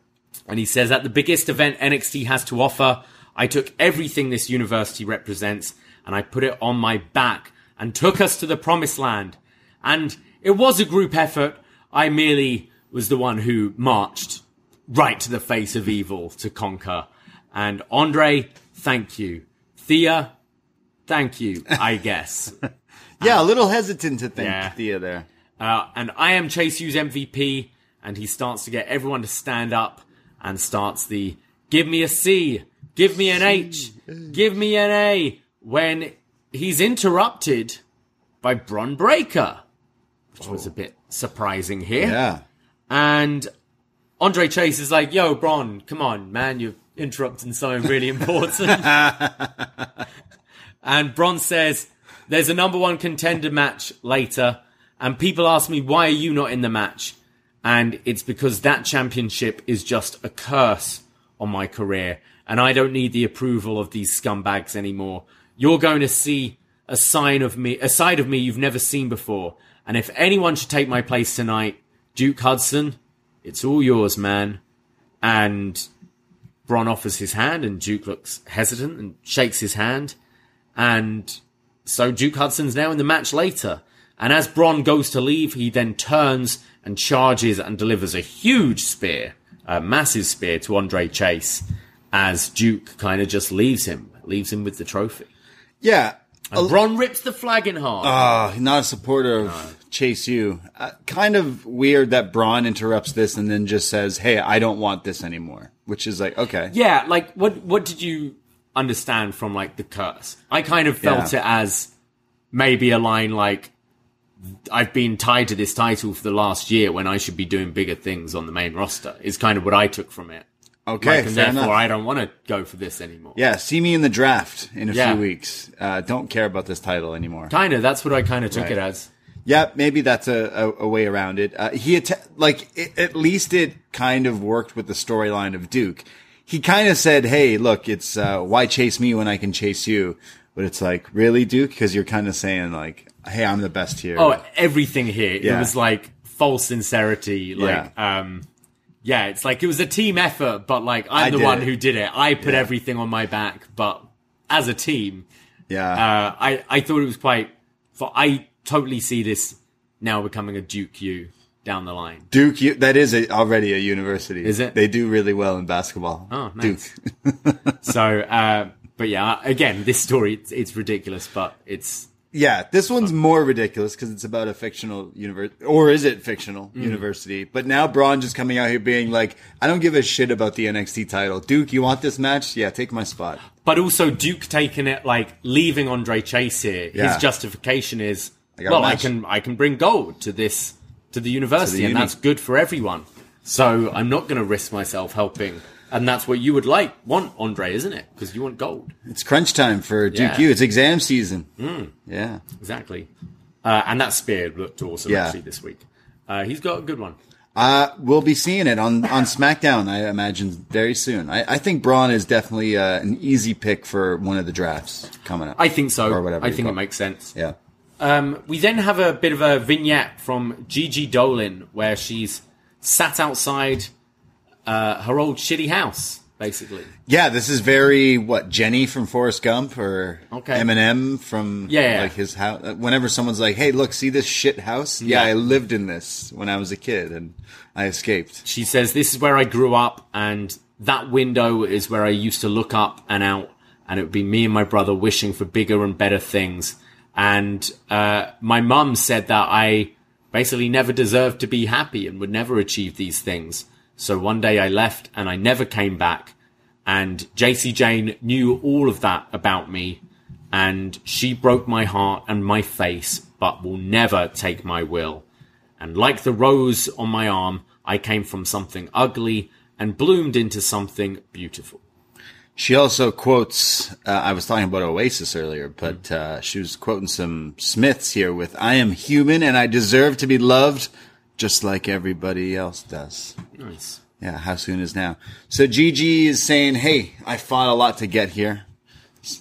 And he says, at the biggest event NXT has to offer, I took everything this university represents and I put it on my back and took us to the promised land. And it was a group effort. I merely was the one who marched right to the face of evil to conquer. And Andre, thank you. Thea, thank you, I guess. A little hesitant to thank Thea there. And I am Chase U's MVP, and he starts to get everyone to stand up and starts the give me a C, give me an H, give me an A, when he's interrupted by Bron Breakker, which was a bit surprising here. Yeah. And Andre Chase is like, yo, Bron, come on, man, you've interrupting something really important. And Bron says, there's a number one contender match later, and people ask me, why are you not in the match? And it's because that championship is just a curse on my career, and I don't need the approval of these scumbags anymore. You're going to see a side of me you've never seen before, and if anyone should take my place tonight, Duke Hudson, it's all yours, man. And Bron offers his hand, and Duke looks hesitant and shakes his hand. And so Duke Hudson's now in the match later. And as Bron goes to leave, he then turns and charges and delivers a huge spear, a massive spear to Andre Chase, as Duke kind of just leaves him with the trophy. Yeah. And Bron rips the flag in half. Not a supporter of Chase U. Kind of weird that Bron interrupts this and then just says, hey, I don't want this anymore. Which is like, okay. Yeah, like, what did you understand from, like, the curse? I kind of felt it as maybe a line like, I've been tied to this title for the last year when I should be doing bigger things on the main roster, is kind of what I took from it. Okay, like, and fair therefore, enough. I don't want to go for this anymore. Yeah, see me in the draft in a few weeks. Don't care about this title anymore. Kind of, that's what I kind of took it as. Yeah, maybe that's a way around it. At least it kind of worked with the storyline of Duke. He kind of said, hey, look, it's why chase me when I can chase you? But it's like, really, Duke? Because you're kind of saying, like, hey, I'm the best here. Oh, everything here. Yeah. It was like false sincerity. Like, it's like it was a team effort, but like I'm the one who did it. I put everything on my back, but as a team. Yeah. I thought it was quite for I totally see this now becoming a Duke U down the line. Duke U, that is already a university. Is it? They do really well in basketball. Oh, nice. Duke. So, but yeah, again, this story, it's ridiculous, but it's... Yeah, this one's more ridiculous because it's about a fictional university. Or is it fictional university? But now Bron just coming out here being like, I don't give a shit about the NXT title. Duke, you want this match? Yeah, take my spot. But also Duke taking it, like, leaving Andre Chase here. Yeah. His justification is, I can bring gold to this, to the university, and that's good for everyone. So I'm not going to risk myself helping. And that's what you would want, Andre, isn't it? Because you want gold. It's crunch time for Duke U. It's exam season. Mm. Yeah. Exactly. And that spear looked awesome, actually, this week. He's got a good one. We'll be seeing it on SmackDown, I imagine, very soon. I think Braun is definitely an easy pick for one of the drafts coming up. I think so. Or whatever. I think it makes sense. Yeah. We then have a bit of a vignette from Gigi Dolin, where she's sat outside... her old shitty house, basically. Yeah, this is very, Jenny from Forrest Gump or Eminem from his house. Whenever someone's like, hey, look, see this shit house? Yeah, I lived in this when I was a kid and I escaped. She says, this is where I grew up and that window is where I used to look up and out and it would be me and my brother wishing for bigger and better things. And my mum said that I basically never deserved to be happy and would never achieve these things. So one day I left and I never came back. And JC Jane knew all of that about me. And she broke my heart and my face, but will never take my will. And like the rose on my arm, I came from something ugly and bloomed into something beautiful. She also quotes, I was talking about Oasis earlier, but she was quoting some Smiths here with, I am human and I deserve to be loved. Just like everybody else does. Nice. Yeah, how soon is now? So Gigi is saying, hey, I fought a lot to get here.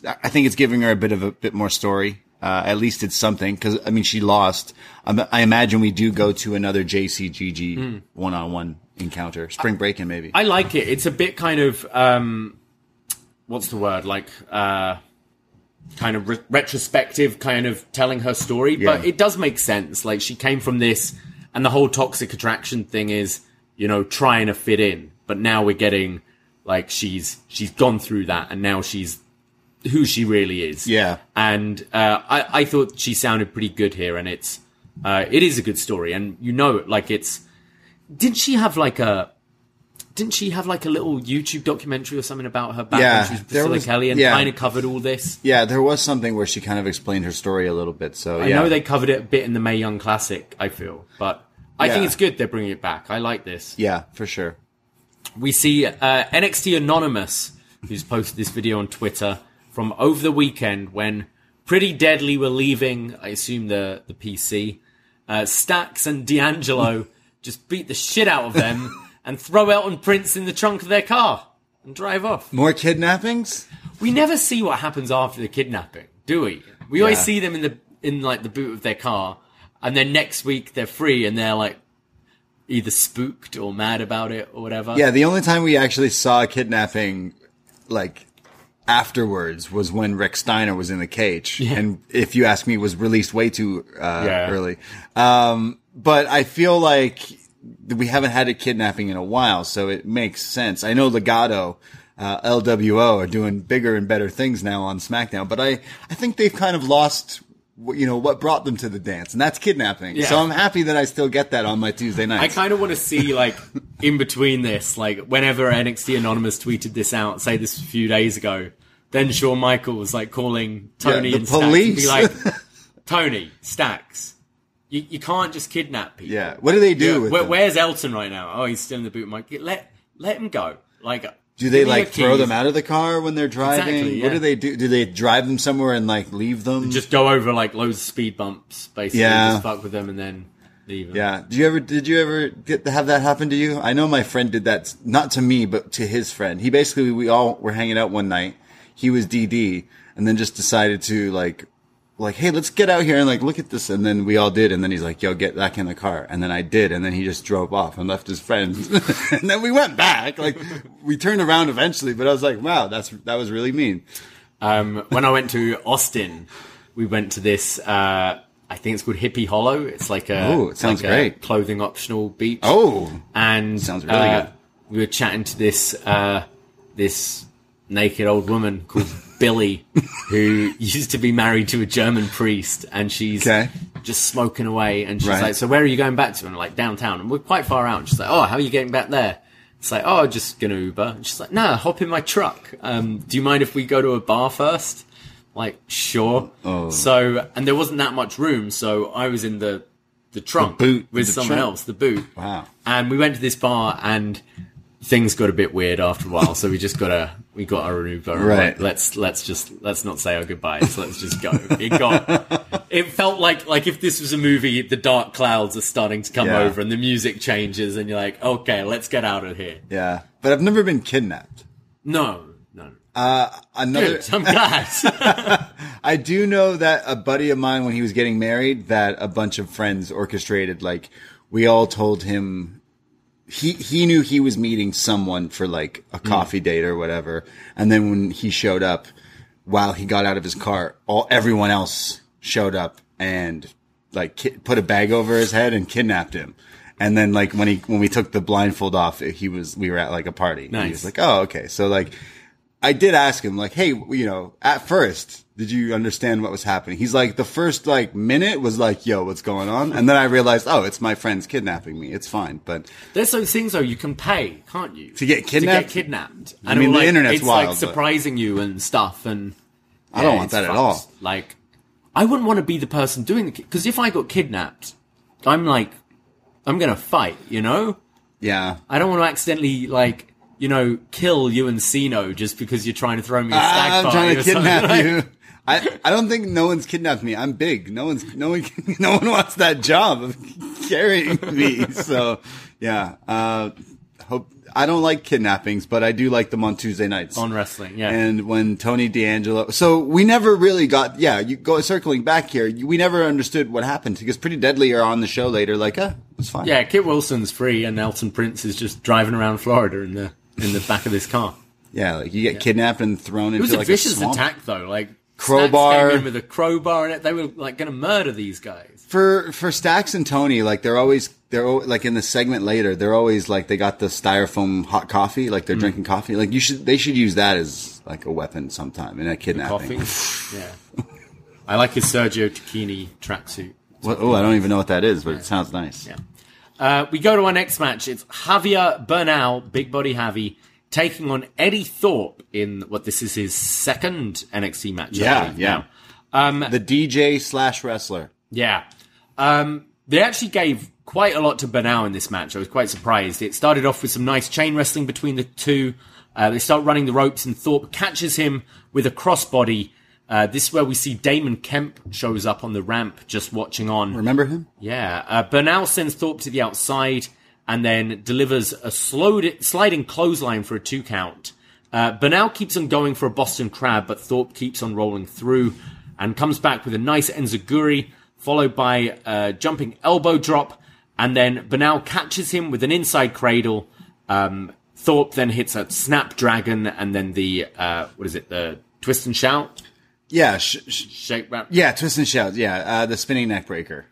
I think it's giving her a bit more story. At least it's something. Because, I mean, she lost. I imagine we do go to another JC Gigi one-on-one encounter. Spring breaking, maybe. I like it. It's a bit kind of, what's the word? Like, kind of retrospective, kind of telling her story. Yeah. But it does make sense. Like, she came from this... And the whole toxic attraction thing is, you know, trying to fit in. But now we're getting, like, she's gone through that. And now she's who she really is. Yeah. And I thought she sounded pretty good here. And it is a good story. And, you know, like, it's... Didn't she have, like, a little YouTube documentary or something about her back when she was Priscilla Kelly and kind of covered all this? Yeah, there was something where she kind of explained her story a little bit, so, I know they covered it a bit in the Mae Young Classic, I feel, but I think it's good they're bringing it back. I like this. Yeah, for sure. We see NXT Anonymous, who's posted this video on Twitter, from over the weekend when Pretty Deadly were leaving, I assume the PC. Stacks and D'Angelo just beat the shit out of them. And throw Elton Prince in the trunk of their car and drive off. More kidnappings? We never see what happens after the kidnapping, do we? We always see them in the boot of their car, and then next week they're free and they're like either spooked or mad about it or whatever. Yeah, the only time we actually saw a kidnapping like afterwards was when Rick Steiner was in the cage, and if you ask me, was released way too early. But I feel like. We haven't had a kidnapping in a while, so it makes sense. I know Legado, LWO are doing bigger and better things now on SmackDown, but I think they've kind of lost, you know, what brought them to the dance, and that's kidnapping. Yeah. So I'm happy that I still get that on my Tuesday nights. I kind of want to see, like, in between this, like, whenever NXT Anonymous tweeted this out, say this a few days ago, then Shawn Michaels, like, calling Tony and police. Stacks and be like, Tony, Stacks. You can't just kidnap people. Yeah. What do they do with them? Where's Elton right now? Oh, he's still in the boot. Mike, let him go. Like, do they like throw them out of the car when they're driving? Exactly, yeah. What do they do? Do they drive them somewhere and like leave them? They just go over like loads of speed bumps, basically. Yeah. Just fuck with them and then leave them. Yeah. Did you ever get to have that happen to you? I know my friend did that, not to me, but to his friend. He basically, we all were hanging out one night. He was DD, and then just decided to like, hey, let's get out here and like look at this, and then we all did, and then he's like, yo, get back in the car, and then I did, and then he just drove off and left his friends. And then we went back, like we turned around eventually, but I was like, wow, that was really mean. When I went to Austin, we went to this I think it's called Hippie Hollow. It's like a, a clothing optional beach. Oh, and sounds really good. We were chatting to this this naked old woman called Billy, who used to be married to a German priest, and she's just smoking away. And she's like, "So where are you going back to?" And I'm like, "Downtown." And we're quite far out. And she's like, "Oh, how are you getting back there?" It's like, "Oh, just gonna Uber." And she's like, "No, hop in my truck. Do you mind if we go to a bar first?" Like, sure. Oh. So, and there wasn't that much room, so I was in the trunk with someone else, the boot. Wow. And we went to this bar, and things got a bit weird after a while, so we just got our Uber. Right. Let's not say our goodbyes. So let's just go. It felt like if this was a movie, the dark clouds are starting to come over, and the music changes, and you're like, okay, let's get out of here. Yeah. But I've never been kidnapped. No. Another. Dude, I'm glad. I do know that a buddy of mine, when he was getting married, that a bunch of friends orchestrated. Like, we all told him he knew he was meeting someone for like a coffee date or whatever. And then when he showed up, while he got out of his car, everyone else showed up and like put a bag over his head and kidnapped him. And then, like, when we took the blindfold off, we were at like a party. Nice. He was like, "Oh, okay." So like, I did ask him, like, "Hey, you know, at first, did you understand what was happening?" He's like, "The first, like, minute was like, yo, what's going on?" And then I realized, oh, it's my friends kidnapping me. It's fine. But there's those things, though, you can pay, can't you? To get kidnapped? I mean, the internet's wild. It's, like, surprising you and stuff, and... I don't want that at all. Like, I wouldn't want to be the person doing the... Because if I got kidnapped, I'm like, I'm going to fight, you know? Yeah. I don't want to accidentally, like... you know, kill you and Sino just because you're trying to throw me a stag party. I'm trying to kidnap you. I don't think no one's kidnapped me. I'm big. No one wants that job of carrying me. So yeah. I don't like kidnappings, but I do like them on Tuesday nights. On wrestling, yeah. And when Tony D'Angelo... So we never really got... Yeah, you go circling back here. We never understood what happened because Pretty Deadly are on the show later like, it's fine. Yeah, Kit Wilson's free and Elton Prince is just driving around Florida in the back of this car. Yeah, like you get kidnapped and thrown into like a swamp. It was a vicious attack though, like crowbar. Came in with a crowbar in it. They were like going to murder these guys. For Stacks and Tony, like they're like in the segment later, they're always like they got the styrofoam hot coffee, like they're drinking coffee. Like they should use that as like a weapon sometime in a kidnapping. Coffee. Yeah. I like his Sergio Tacchini tracksuit. I don't even know what that is, but it sounds nice. Yeah. We go to our next match. It's Javier Bernal, Big Body Javi, taking on Eddie Thorpe in what this is his second NXT match. Yeah. The DJ / wrestler. Yeah. They actually gave quite a lot to Bernal in this match. I was quite surprised. It started off with some nice chain wrestling between the two. They start running the ropes and Thorpe catches him with a crossbody. This is where we see Damon Kemp shows up on the ramp, just watching on. Remember him? Yeah. Bernal sends Thorpe to the outside and then delivers a sliding clothesline for a 2 count. Bernal keeps on going for a Boston Crab, but Thorpe keeps on rolling through and comes back with a nice enziguri, followed by a jumping elbow drop. And then Bernal catches him with an inside cradle. Thorpe then hits a snapdragon and then the, the twist and shout? Yeah, shake wrap. Yeah, twist and shout. Yeah, the spinning neck breaker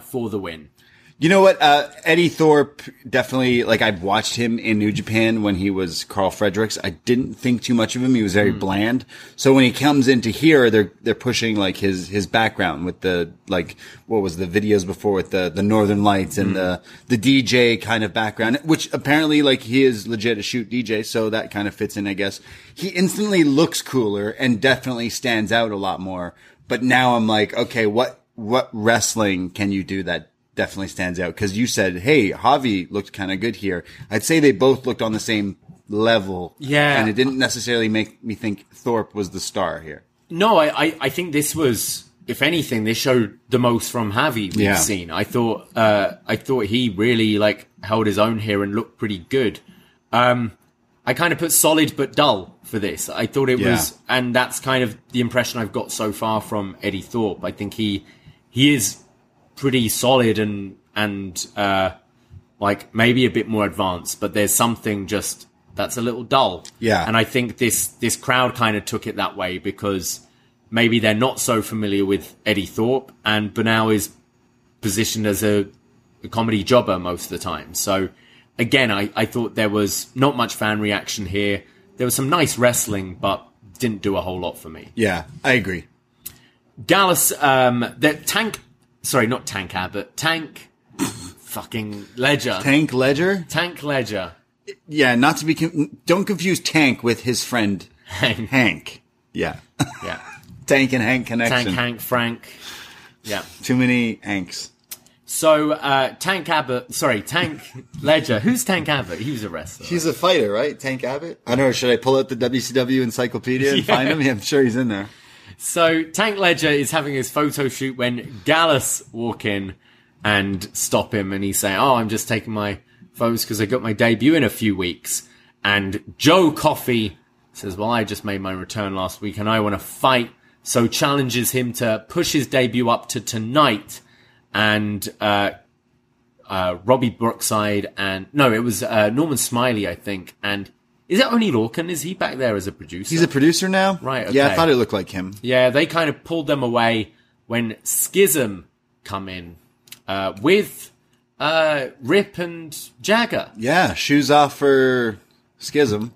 for the win. You know what? Eddie Thorpe definitely. Like I've watched him in New Japan when he was Carl Fredericks. I didn't think too much of him. He was very bland. So when he comes into here, they're pushing like his background with the like what was the videos before with the Northern Lights and the DJ kind of background, which apparently like he is legit a shoot DJ. So that kind of fits in, I guess. He instantly looks cooler and definitely stands out a lot more. But now I'm like, okay, what wrestling can you do that definitely stands out? Because you said, hey, Javi looked kind of good here. I'd say they both looked on the same level. Yeah. And it didn't necessarily make me think Thorpe was the star here. No, I think this was, if anything, they showed the most from Javi we've seen. I thought he really like held his own here and looked pretty good. I kind of put solid but dull for this. I thought it was, and that's kind of the impression I've got so far from Eddie Thorpe. I think he is pretty solid and like maybe a bit more advanced, but there's something just that's a little dull. Yeah. And I think this crowd kind of took it that way because maybe they're not so familiar with Eddie Thorpe, and Bernal is positioned as a comedy jobber most of the time. So again, I thought there was not much fan reaction here. There was some nice wrestling, but didn't do a whole lot for me. Yeah, I agree. Gallus, Tank fucking Ledger. Tank Ledger? Tank Ledger. Yeah, not to be... Don't confuse Tank with his friend Hank. Yeah. Yeah. Tank and Hank connection. Tank, Hank, Frank. Yeah. Too many Hanks. So, Tank Ledger. Who's Tank Abbott? He was a wrestler. He's a fighter, right? Tank Abbott? I don't know. Should I pull out the WCW encyclopedia and find him? Yeah, I'm sure he's in there. So, Tank Ledger is having his photo shoot when Gallus walk in and stop him. And he's saying, oh, I'm just taking my photos because I got my debut in a few weeks. And Joe Coffey says, well, I just made my return last week and I want to fight. So, challenges him to push his debut up to tonight. And Robbie Brookside and... No, it was Norman Smiley, I think. And is it Oney Lorcan? Is he back there as a producer? He's a producer now? Right, okay. Yeah, I thought it looked like him. Yeah, they kind of pulled them away when Schism come in with Rip and Jagger. Yeah, shoes off for Schism.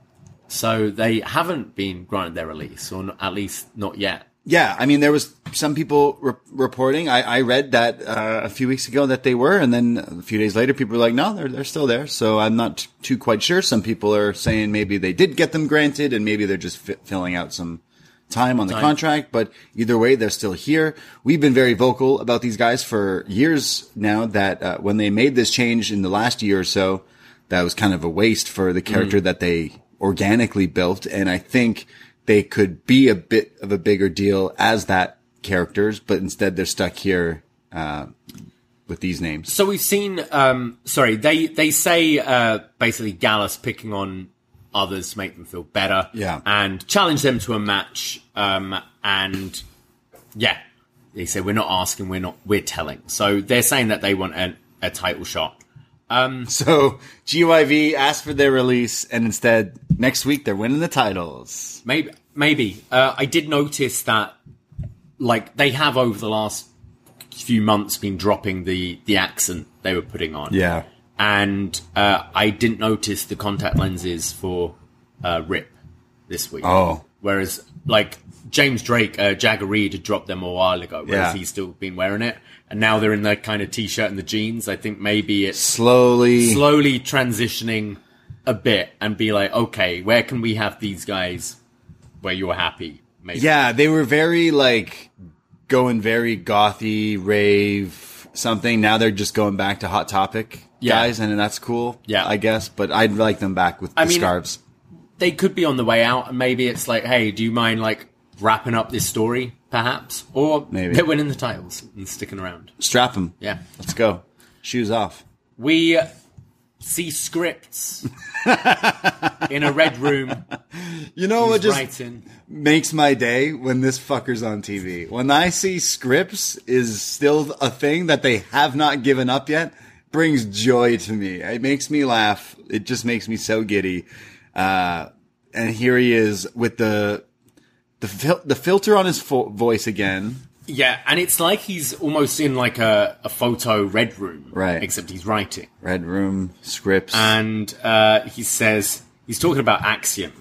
So they haven't been granted their release, or at least not yet. Yeah, I mean, there was some people reporting. I read that a few weeks ago that they were, and then a few days later, people were like, no, they're still there. So I'm not too quite sure. Some people are saying maybe they did get them granted, and maybe they're just filling out some time on the contract. But either way, they're still here. We've been very vocal about these guys for years now that when they made this change in the last year or so, that was kind of a waste for the character that they organically built. And I think they could be a bit of a bigger deal as that characters, but instead they're stuck here with these names. So we've seen, they say basically Gallus picking on others to make them feel better, and challenge them to a match, and they say we're not asking, we're telling. So they're saying that they want a title shot. So GYV asked for their release, and instead next week they're winning the titles. Maybe. I did notice that, like, they have over the last few months been dropping the accent they were putting on. Yeah. And I didn't notice the contact lenses for Rip this week. Oh. Whereas, like, James Drake, Jagger Reed had dropped them a while ago, whereas he's still been wearing it. And now they're in the kind of T-shirt and the jeans. I think maybe it's slowly transitioning a bit and be like, okay, where can we have these guys where you're happy? Maybe. Yeah, they were very, like, going very gothy, rave, something. Now they're just going back to Hot Topic guys, and that's cool, I guess. But I'd like them back with scarves. They could be on the way out, and maybe it's like, hey, do you mind, like, wrapping up this story, perhaps? Or maybe they're winning the titles and sticking around. Strap them. Yeah. Let's go. Shoes off. We see Scrypts in a red room. You know what just makes my day? When this fucker's on TV. When I see Scrypts is still a thing that they have not given up yet, brings joy to me. It makes me laugh. It just makes me so giddy. And here he is with the filter on his voice again. Yeah, and it's like he's almost in like a photo red room. Right. Except he's writing. Red room, Scrypts. And he says, he's talking about Axiom.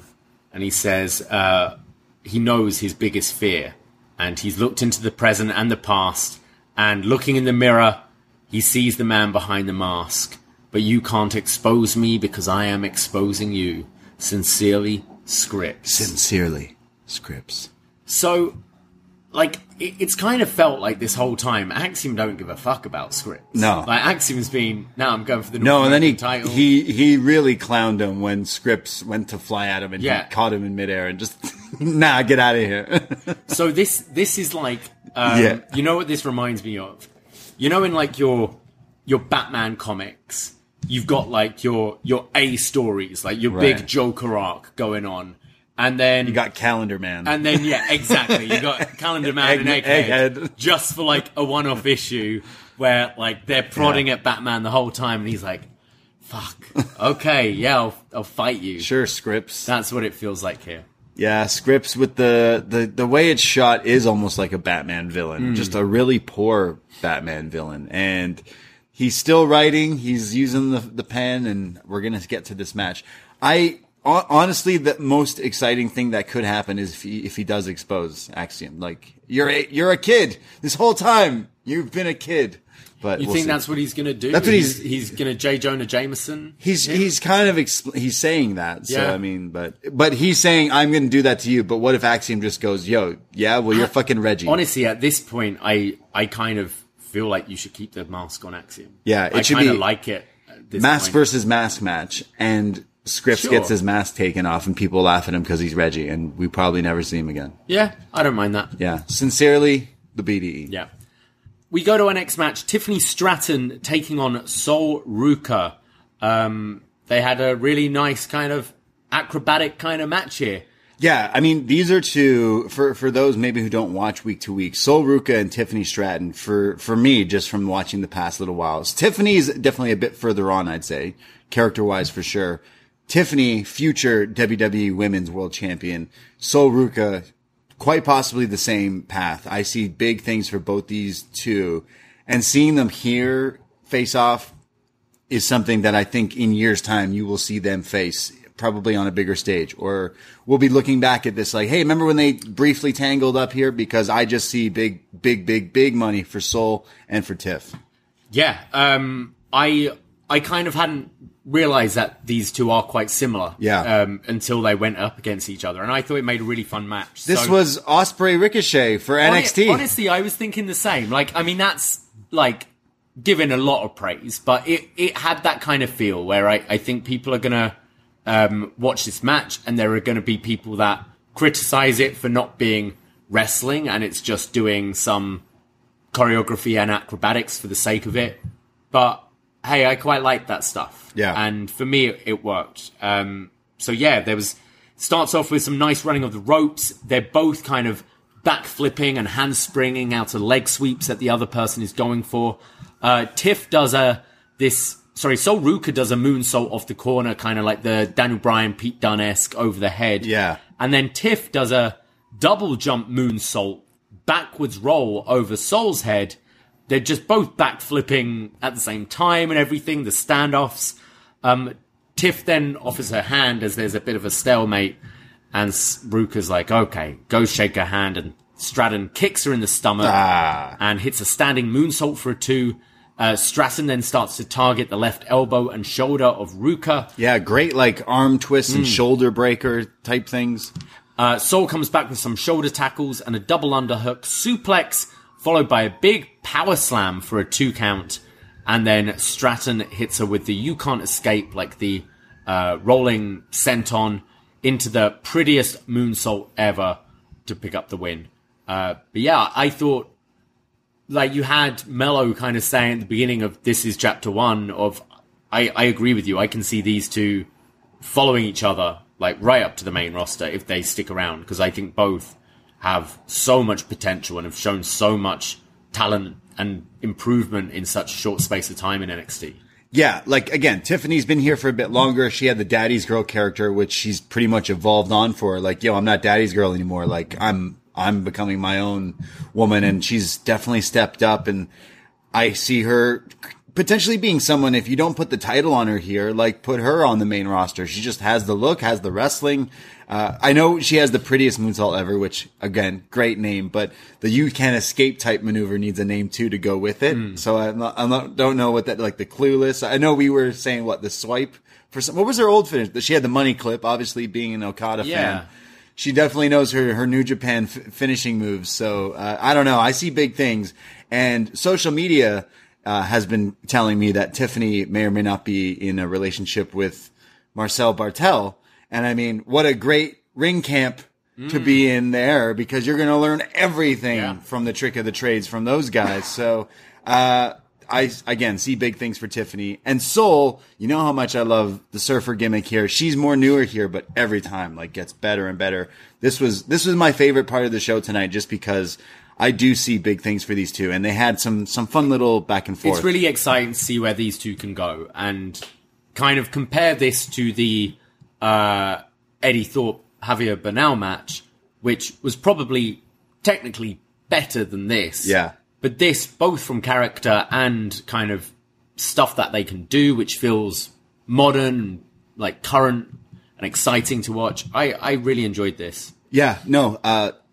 And he says he knows his biggest fear. And he's looked into the present and the past. And looking in the mirror, he sees the man behind the mask. But you can't expose me because I am exposing you. Sincerely, Scrypts. So, like, it's kind of felt like this whole time, Axiom don't give a fuck about Scrypts. No. Like, Axiom's been, now I'm going for the North American title. He really clowned him when Scrypts went to fly at him and he caught him in midair and just, nah, get out of here. So this is like, you know what this reminds me of? You know in, like, your Batman comics, you've got, like, your A stories, like your big Joker arc going on. And then you got Calendar Man. And then, yeah, exactly. You got Calendar Man and Egghead just for, like, a one-off issue where, like, they're prodding at Batman the whole time. And he's like, fuck, okay, I'll fight you. Sure, Scrypts. That's what it feels like here. Yeah, Scrypts with the way it's shot is almost like a Batman villain, just a really poor Batman villain. And he's still writing, he's using the pen, and we're going to get to this match. Honestly, the most exciting thing that could happen is if he does expose Axiom. Like, you're a kid this whole time. You've been a kid. But you think that's what he's going to do? That's what he's going to J. Jonah Jameson. He's kind of he's saying that. So yeah. I mean, but he's saying I'm going to do that to you. But what if Axiom just goes, "Yo, yeah, well you're fucking Reggie." Honestly, at this point, I kind of feel like you should keep the mask on Axiom. Yeah, it should be like it. At this mask point. Versus mask match, and Scrypts gets his mask taken off, and people laugh at him because he's Reggie, and we probably never see him again. Yeah, I don't mind that. Yeah, sincerely, the BDE. Yeah. We go to our next match. Tiffany Stratton taking on Sol Ruca. They had a really nice kind of acrobatic kind of match here. Yeah, I mean, these are two, for those maybe who don't watch week to week, Sol Ruca and Tiffany Stratton, for me, just from watching the past little while. Tiffany's definitely a bit further on, I'd say, character-wise for sure. Tiffany, future WWE Women's World Champion. Sol Ruca, quite possibly the same path. I see big things for both these two, and seeing them here face off is something that I think in years' time you will see them face, probably on a bigger stage, or we'll be looking back at this like, hey, remember when they briefly tangled up here? Because I just see big money for Sol and for Tiff. Yeah, I kind of hadn't realized that these two are quite similar until they went up against each other. And I thought it made a really fun match. This was Osprey Ricochet for NXT. Honestly, I was thinking the same. Like, I mean, that's like giving a lot of praise, but it had that kind of feel where I think people are going to watch this match, and there are going to be people that criticize it for not being wrestling and it's just doing some choreography and acrobatics for the sake of it. But hey, I quite like that stuff. Yeah. And for me, it worked. So yeah, starts off with some nice running of the ropes. They're both kind of backflipping and handspringing out of leg sweeps that the other person is going for. Sol Ruca does a moonsault off the corner, kind of like the Daniel Bryan, Pete Dunne-esque over the head. Yeah. And then Tiff does a double jump moonsault backwards roll over Sol's head. They're just both backflipping at the same time and everything, the standoffs. Tiff then offers her hand as there's a bit of a stalemate, and Ruka's like, okay, go shake her hand, and Stratton kicks her in the stomach and hits a standing moonsault for a two. Stratton then starts to target the left elbow and shoulder of Ruca. Yeah, great like arm twists and shoulder breaker type things. Sol comes back with some shoulder tackles and a double underhook suplex, followed by a big power slam for a 2 count. And then Stratton hits her with the You Can't Escape, like the rolling senton into the prettiest moonsault ever to pick up the win. But yeah, I thought, like you had Mello kind of saying at the beginning of this is chapter one of, I agree with you, I can see these two following each other like right up to the main roster if they stick around, because I think both have so much potential and have shown so much talent and improvement in such a short space of time in NXT. Yeah, like, again, Tiffany's been here for a bit longer. She had the daddy's girl character, which she's pretty much evolved on for. Like, yo, I'm not daddy's girl anymore. Like, I'm becoming my own woman, and she's definitely stepped up, and I see her potentially being someone, if you don't put the title on her here, like, put her on the main roster. She just has the look, has the wrestling. I know she has the prettiest moonsault ever, which, again, great name, but the You Can't Escape type maneuver needs a name too to go with it. So I don't know what that, like the clueless. I know we were saying the swipe for some, what was her old finish? She had the money clip, obviously being an Okada fan. She definitely knows her New Japan finishing moves. So, I don't know. I see big things, and social media, has been telling me that Tiffany may or may not be in a relationship with Marcel Bartel. And I mean, what a great ring camp to be in there, because you're going to learn everything from the trick of the trades from those guys. So, I again see big things for Tiffany and Sol. You know how much I love the surfer gimmick here. She's more newer here, but every time like gets better and better. This was my favorite part of the show tonight, just because I do see big things for these two, and they had some fun little back and forth. It's really exciting to see where these two can go, and kind of compare this to the Eddie Thorpe Javier Bernal match, which was probably technically better than this. Yeah. But this, both from character and kind of stuff that they can do, which feels modern, like current and exciting to watch. I really enjoyed this. Yeah, no,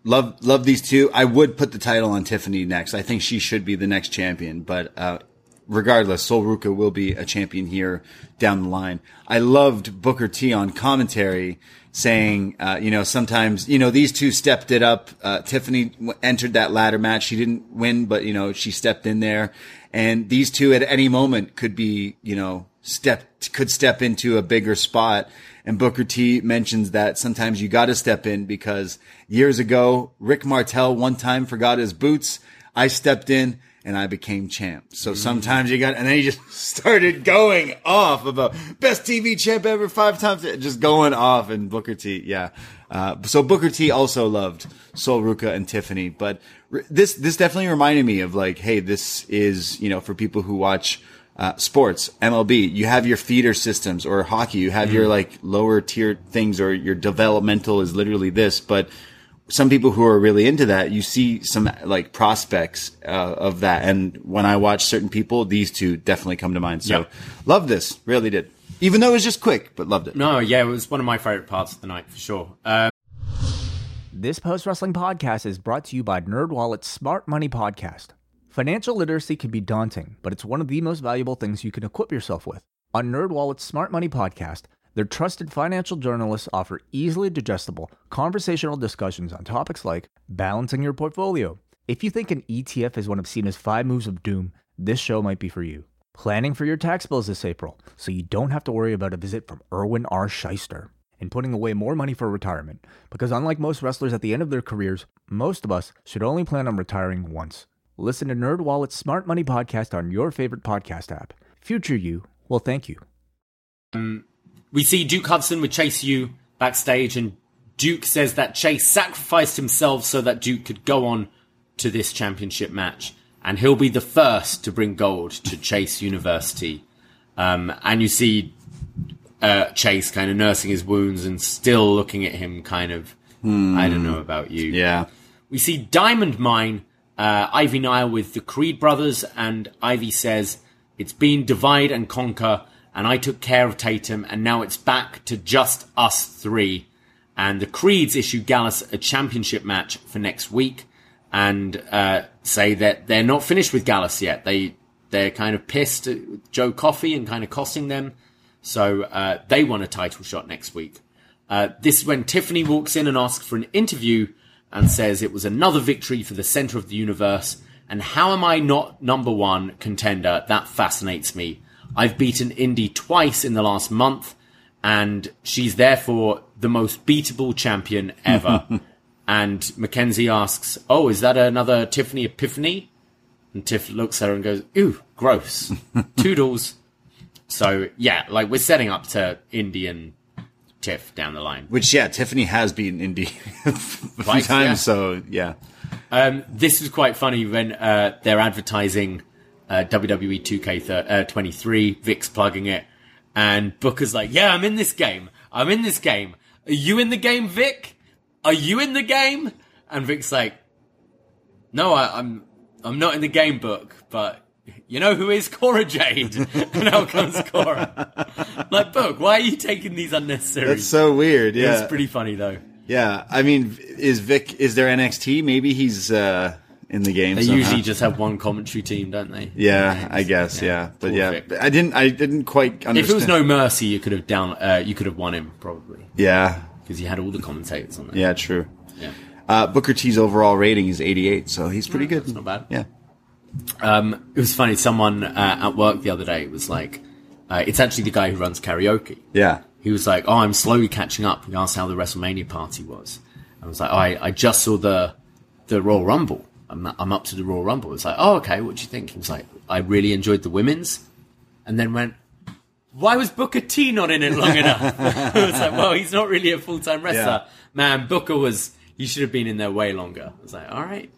love these two. I would put the title on Tiffany next. I think she should be the next champion, but regardless, Sol Ruca will be a champion here down the line. I loved Booker T on commentary saying, sometimes, these two stepped it up. Tiffany entered that ladder match. She didn't win, but, she stepped in there. And these two at any moment could be, could step into a bigger spot. And Booker T mentions that sometimes you got to step in because years ago, Rick Martel one time forgot his boots. I stepped in and I became champ. So sometimes you got, and then he just started going off about best TV champ ever 5 times, just going off. And Booker T, yeah. So Booker T also loved Sol Ruca and Tiffany, but this definitely reminded me of like, hey, this is, for people who watch sports, MLB, you have your feeder systems, or hockey, you have your like lower tier things, or your developmental is literally this. But some people who are really into that, you see some like prospects of that. And when I watch certain people, these two definitely come to mind. So Love this, really did. Even though it was just quick, but loved it. No, yeah, it was one of my favorite parts of the night for sure. This Post Wrestling Podcast is brought to you by NerdWallet's Smart Money Podcast. Financial literacy can be daunting, but it's one of the most valuable things you can equip yourself with. On NerdWallet's Smart Money Podcast, their trusted financial journalists offer easily digestible, conversational discussions on topics like balancing your portfolio. If you think an ETF is one of Cena's 5 moves of doom, this show might be for you. Planning for your tax bills this April, so you don't have to worry about a visit from Erwin R. Shyster. And putting away more money for retirement, because unlike most wrestlers at the end of their careers, most of us should only plan on retiring once. Listen to NerdWallet's Smart Money Podcast on your favorite podcast app. Future you will thank you. We see Duke Hudson with Chase U backstage, and Duke says that Chase sacrificed himself so that Duke could go on to this championship match, and he'll be the first to bring gold to Chase University. And you see Chase kind of nursing his wounds and still looking at him kind of, I don't know about you. Yeah. We see Diamond Mine, Ivy Nile with the Creed Brothers, and Ivy says, "It's been divide and conquer, and I took care of Tatum, and now it's back to just us 3. And the Creeds issue Gallus a championship match for next week, and say that they're not finished with Gallus yet. They're kind of pissed at Joe Coffey and kind of costing them. So they want a title shot next week. This is when Tiffany walks in and asks for an interview and says it was another victory for the center of the universe. And how am I not #1 contender? That fascinates me. I've beaten Indy twice in the last month, and she's therefore the most beatable champion ever." And Mackenzie asks, "Oh, is that another Tiffany epiphany?" And Tiff looks at her and goes, "Ooh, gross." Toodles. So, yeah, like we're setting up to Indy and Tiff down the line. Which, yeah, Tiffany has beaten Indy a few times, yeah. So, yeah. This was quite funny when they're advertising WWE 2K23, Vic's plugging it, and Booker's like, "Yeah, I'm in this game. Are you in the game, Vic? Are you in the game?" And Vic's like, "No, I'm not in the game, Book, but you know who is? Cora Jade." And out comes Cora. Like, "Book, why are you taking these unnecessary?" That's so weird, yeah. It's pretty funny, though. Yeah, I mean, is there NXT? Maybe he's in the game. They somehow usually just have one commentary team, don't they? Yeah, I guess. Yeah. But yeah, Vic. I didn't quite understand. If it was No Mercy, you could have won him probably. Yeah, because he had all the commentators on there. Yeah, true. Yeah. Booker T's overall rating is 88, so he's pretty good. That's not bad. Yeah. It was funny. Someone at work the other day was like, it's actually the guy who runs karaoke. Yeah. He was like, "Oh, I'm slowly catching up." He asked how the WrestleMania party was. I was like, I just saw the Royal Rumble. I'm up to the Royal Rumble. It's like, "Oh, okay. What do you think?" He was like, "I really enjoyed the women's," and then went, "Why was Booker T not in it long enough?" I was like, "Well, he's not really a full time wrestler." Yeah. Man, Booker he should have been in there way longer. I was like, all right.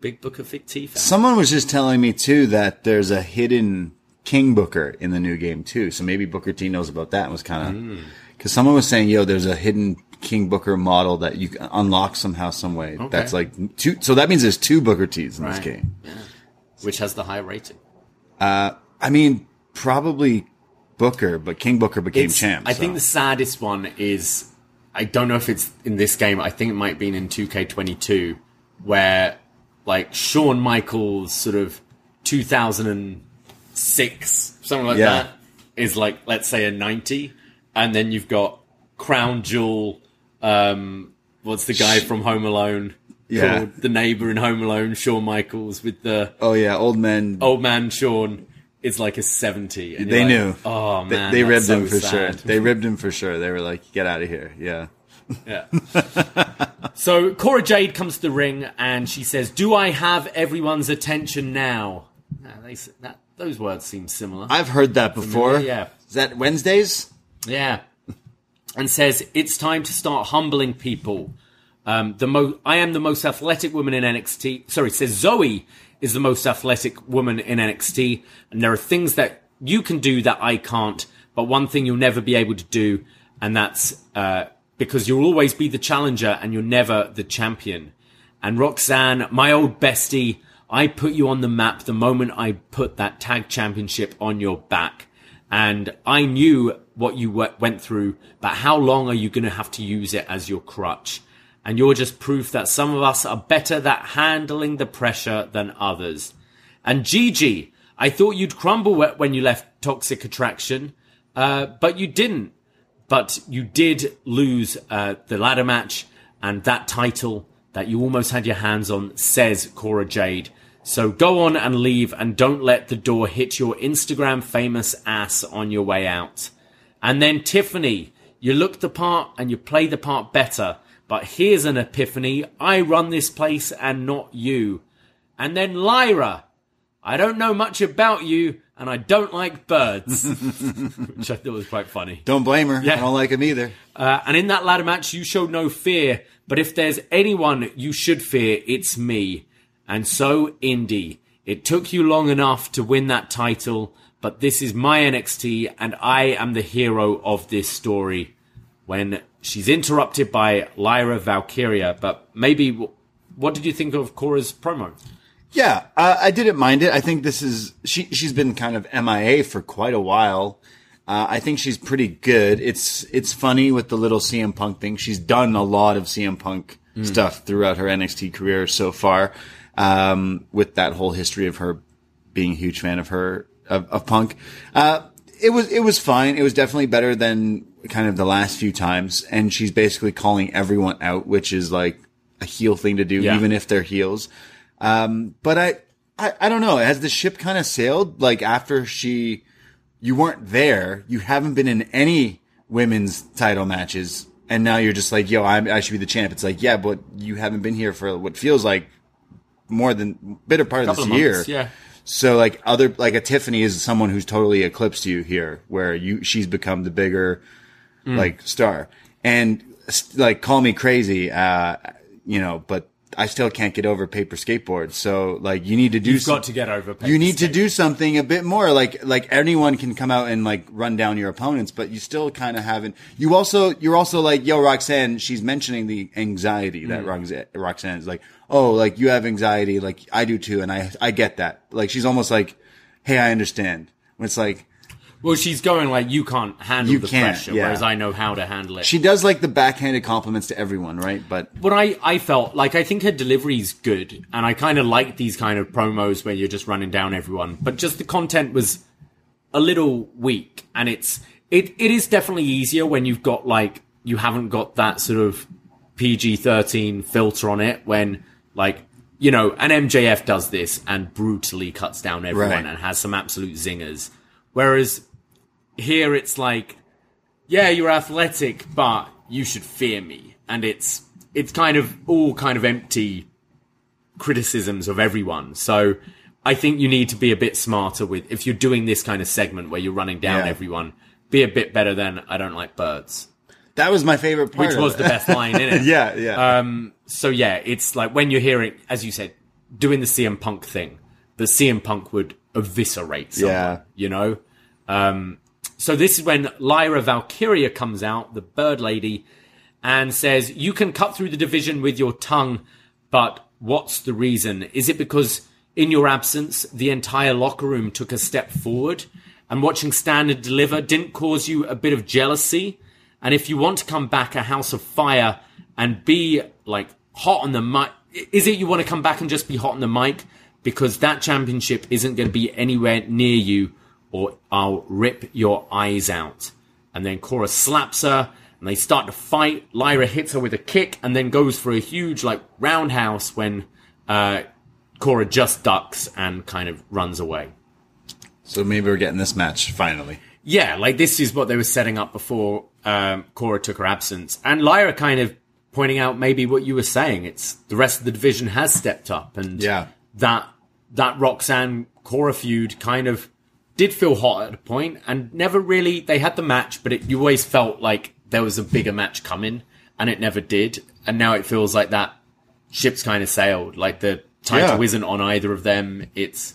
Big Booker T fan. Someone was just telling me, too, that there's a hidden King Booker in the new game, too. So maybe Booker T knows about that and was kind of Because someone was saying, yo, there's a hidden King Booker model that you can unlock somehow, some way. Okay. That's like two. So that means there's two Booker T's in this game. Yeah. Which has the high rating? I mean, probably Booker, but King Booker became champ. I think the saddest one is, I don't know if it's in this game. I think it might have been in 2K22, where like Shawn Michaels sort of 2006, something like that, is like, let's say a 90. And then you've got Crown Jewel, what's the guy from Home Alone? Yeah. Called the neighbor in Home Alone, Shawn Michaels, with the... Oh, yeah, Old man Shawn is like a 70. And they knew. Oh, man, they ribbed him for sure. They ribbed him for sure. They were like, get out of here. Yeah. Yeah. So Cora Jade comes to the ring and she says, do I have everyone's attention now? Those words seem similar. I've heard that before. Yeah. Is that Wednesdays? Yeah. And says, it's time to start humbling people. I am the most athletic woman in NXT. Sorry, says Zoe is the most athletic woman in NXT. And there are things that you can do that I can't. But one thing you'll never be able to do. And that's because you'll always be the challenger and you're never the champion. And Roxanne, my old bestie, I put you on the map the moment I put that tag championship on your back. And I knew what you went through, but how long are you going to have to use it as your crutch? And you're just proof that some of us are better at handling the pressure than others. And Gigi, I thought you'd crumble when you left Toxic Attraction, but you didn't. But you did lose the ladder match, and that title that you almost had your hands on, says Cora Jade. So go on and leave, and don't let the door hit your Instagram famous ass on your way out. And then Tiffany, you look the part and you play the part better. But here's an epiphany. I run this place and not you. And then Lyra, I don't know much about you and I don't like birds. Which I thought was quite funny. Don't blame her. Yeah. I don't like them either. And in that ladder match, you showed no fear. But if there's anyone you should fear, it's me. And so, Indy, it took you long enough to win that title, but this is my NXT, and I am the hero of this story. When she's interrupted by Lyra Valkyria, but maybe, what did you think of Cora's promo? Yeah, I didn't mind it. I think this is, she's been kind of MIA for quite a while. I think she's pretty good. It's funny with the little CM Punk thing. She's done a lot of CM Punk stuff throughout her NXT career so far. With that whole history of her being a huge fan of her, of Punk. It was fine. It was definitely better than kind of the last few times. And she's basically calling everyone out, which is like a heel thing to do, even if they're heels. But I don't know. Has the ship kind of sailed? Like after you weren't there, you haven't been in any women's title matches. And now you're just like, yo, I should be the champ. It's like, yeah, but you haven't been here for what feels like more than bitter part of this year. Yeah. So like a Tiffany is someone who's totally eclipsed you here, where she's become the bigger star. And like, call me crazy, but I still can't get over paper skateboards. So like, you need to do. You've got to get over. You need to do something a bit more. Like anyone can come out and like run down your opponents, but you still kind of haven't. You're also like, yo, Roxanne. She's mentioning the anxiety that Roxanne is like. Oh, like you have anxiety, like I do too, and I get that. Like she's almost like, hey, I understand. When it's like, well, she's going like, you can't handle pressure, whereas I know how to handle it. She does like the backhanded compliments to everyone, right? But what I felt like, I think her delivery's good, and I kind of like these kind of promos where you're just running down everyone. But just the content was a little weak, and it is definitely easier when you've got like, you haven't got that sort of PG-13 filter on it when. Like, you know, an MJF does this and brutally cuts down everyone and has some absolute zingers. Whereas here it's like, yeah, you're athletic, but you should fear me. And it's kind of all kind of empty criticisms of everyone. So I think you need to be a bit smarter with, if you're doing this kind of segment where you're running down everyone, be a bit better than I don't like birds. That was my favorite part. Which was the best line in it. Yeah. So yeah, it's like when you're hearing, as you said, doing the CM Punk thing, the CM Punk would eviscerate someone, you know? So this is when Lyra Valkyria comes out, the bird lady, and says, you can cut through the division with your tongue, but what's the reason? Is it because in your absence, the entire locker room took a step forward and watching Stand and Deliver didn't cause you a bit of jealousy? And if you want to come back a house of fire and be like hot on the mic, is it you want to come back and just be hot on the mic? Because that championship isn't going to be anywhere near you, or I'll rip your eyes out. And then Cora slaps her, and they start to fight. Lyra hits her with a kick, and then goes for a huge, like, roundhouse when Cora just ducks and kind of runs away. So maybe we're getting this match, finally. Yeah, like, this is what they were setting up before Cora took her absence. And Lyra kind of pointing out maybe what you were saying. It's the rest of the division has stepped up, and that Roxanne-Cora feud kind of did feel hot at a point, and never really, they had the match, but you always felt like there was a bigger match coming, and it never did. And now it feels like that ship's kind of sailed. Like the title isn't on either of them. It's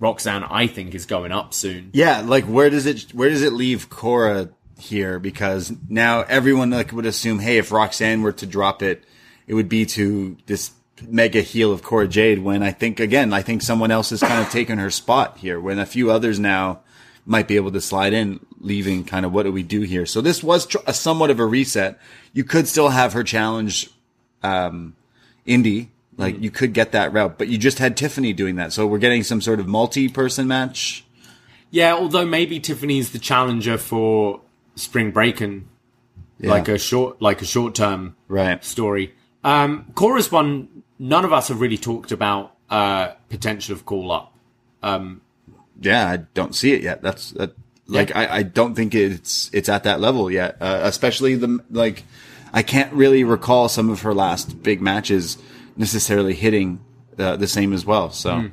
Roxanne, I think, is going up soon. Yeah, like where does it leave Cora here? Because now everyone like would assume, hey, if Roxanne were to drop it, it would be to this mega heel of Cora Jade, when I think someone else has kind of taken her spot here, when a few others now might be able to slide in, leaving kind of what do we do here. So this was somewhat of a reset. You could still have her challenge Indy, like you could get that route, but you just had Tiffany doing that. So we're getting some sort of multi-person match. Yeah, although maybe Tiffany's the challenger for Spring Breakin', like a short-term story. Cora's one none of us have really talked about potential of call-up. I don't see it yet. I don't think it's at that level yet. Especially I can't really recall some of her last big matches necessarily hitting the same as well. So,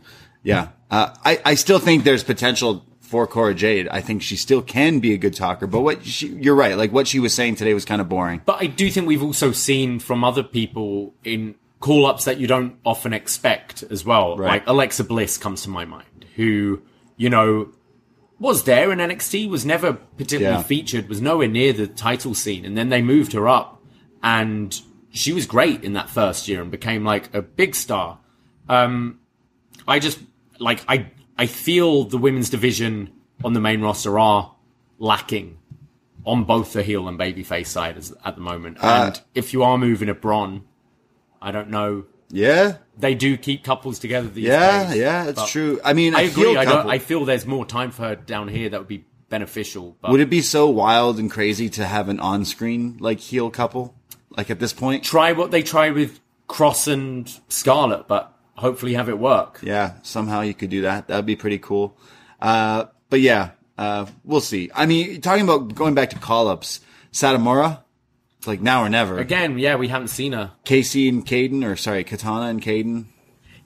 I still think there's potential for Cora Jade. I think she still can be a good talker, but you're right. Like what she was saying today was kind of boring. But I do think we've also seen from other people in call-ups that you don't often expect as well. Right. Like Alexa Bliss comes to my mind, who, you know, was there in NXT, was never particularly featured, was nowhere near the title scene. And then they moved her up and she was great in that first year and became like a big star. I feel the women's division on the main roster are lacking on both the heel and babyface side at the moment. And if you are moving a Bron, I don't know. Yeah. They do keep couples together these days. Yeah, that's true. I mean, I agree. I feel there's more time for her down here that would be beneficial. But would it be so wild and crazy to have an on-screen like heel couple like at this point? Try what they try with Cross and Scarlet, but hopefully have it work. Yeah, somehow you could do that. That'd be pretty cool. But we'll see. I mean, talking about going back to call-ups, Satomura, it's like now or never. Again, yeah, we haven't seen her. Katana and Caden.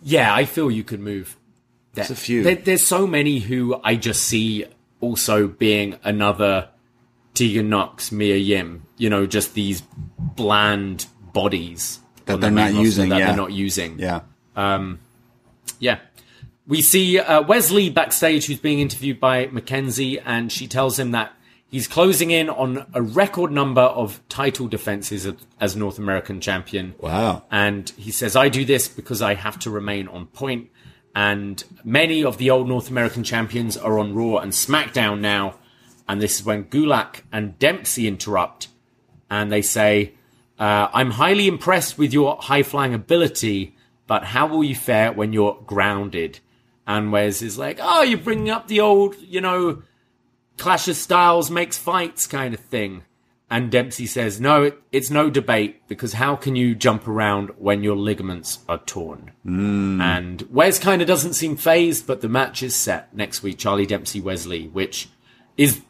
Yeah, I feel you could move. There's a few. There's so many who I just see also being another Tegan Nox, Mia Yim. You know, just these bland bodies that they're not using. That they're not using. Yeah. We see Wesley backstage, who's being interviewed by Mackenzie, and she tells him that he's closing in on a record number of title defenses as North American champion. Wow. And he says, I do this because I have to remain on point. And many of the old North American champions are on Raw and SmackDown now. And this is when Gulak and Dempsey interrupt. And they say, I'm highly impressed with your high-flying ability, but how will you fare when you're grounded? And Wes is like, oh, you're bringing up the old, you know, clash of styles makes fights kind of thing. And Dempsey says, no, it's no debate, because how can you jump around when your ligaments are torn? And Wes kind of doesn't seem phased, but the match is set next week, Charlie Dempsey Wesley, which is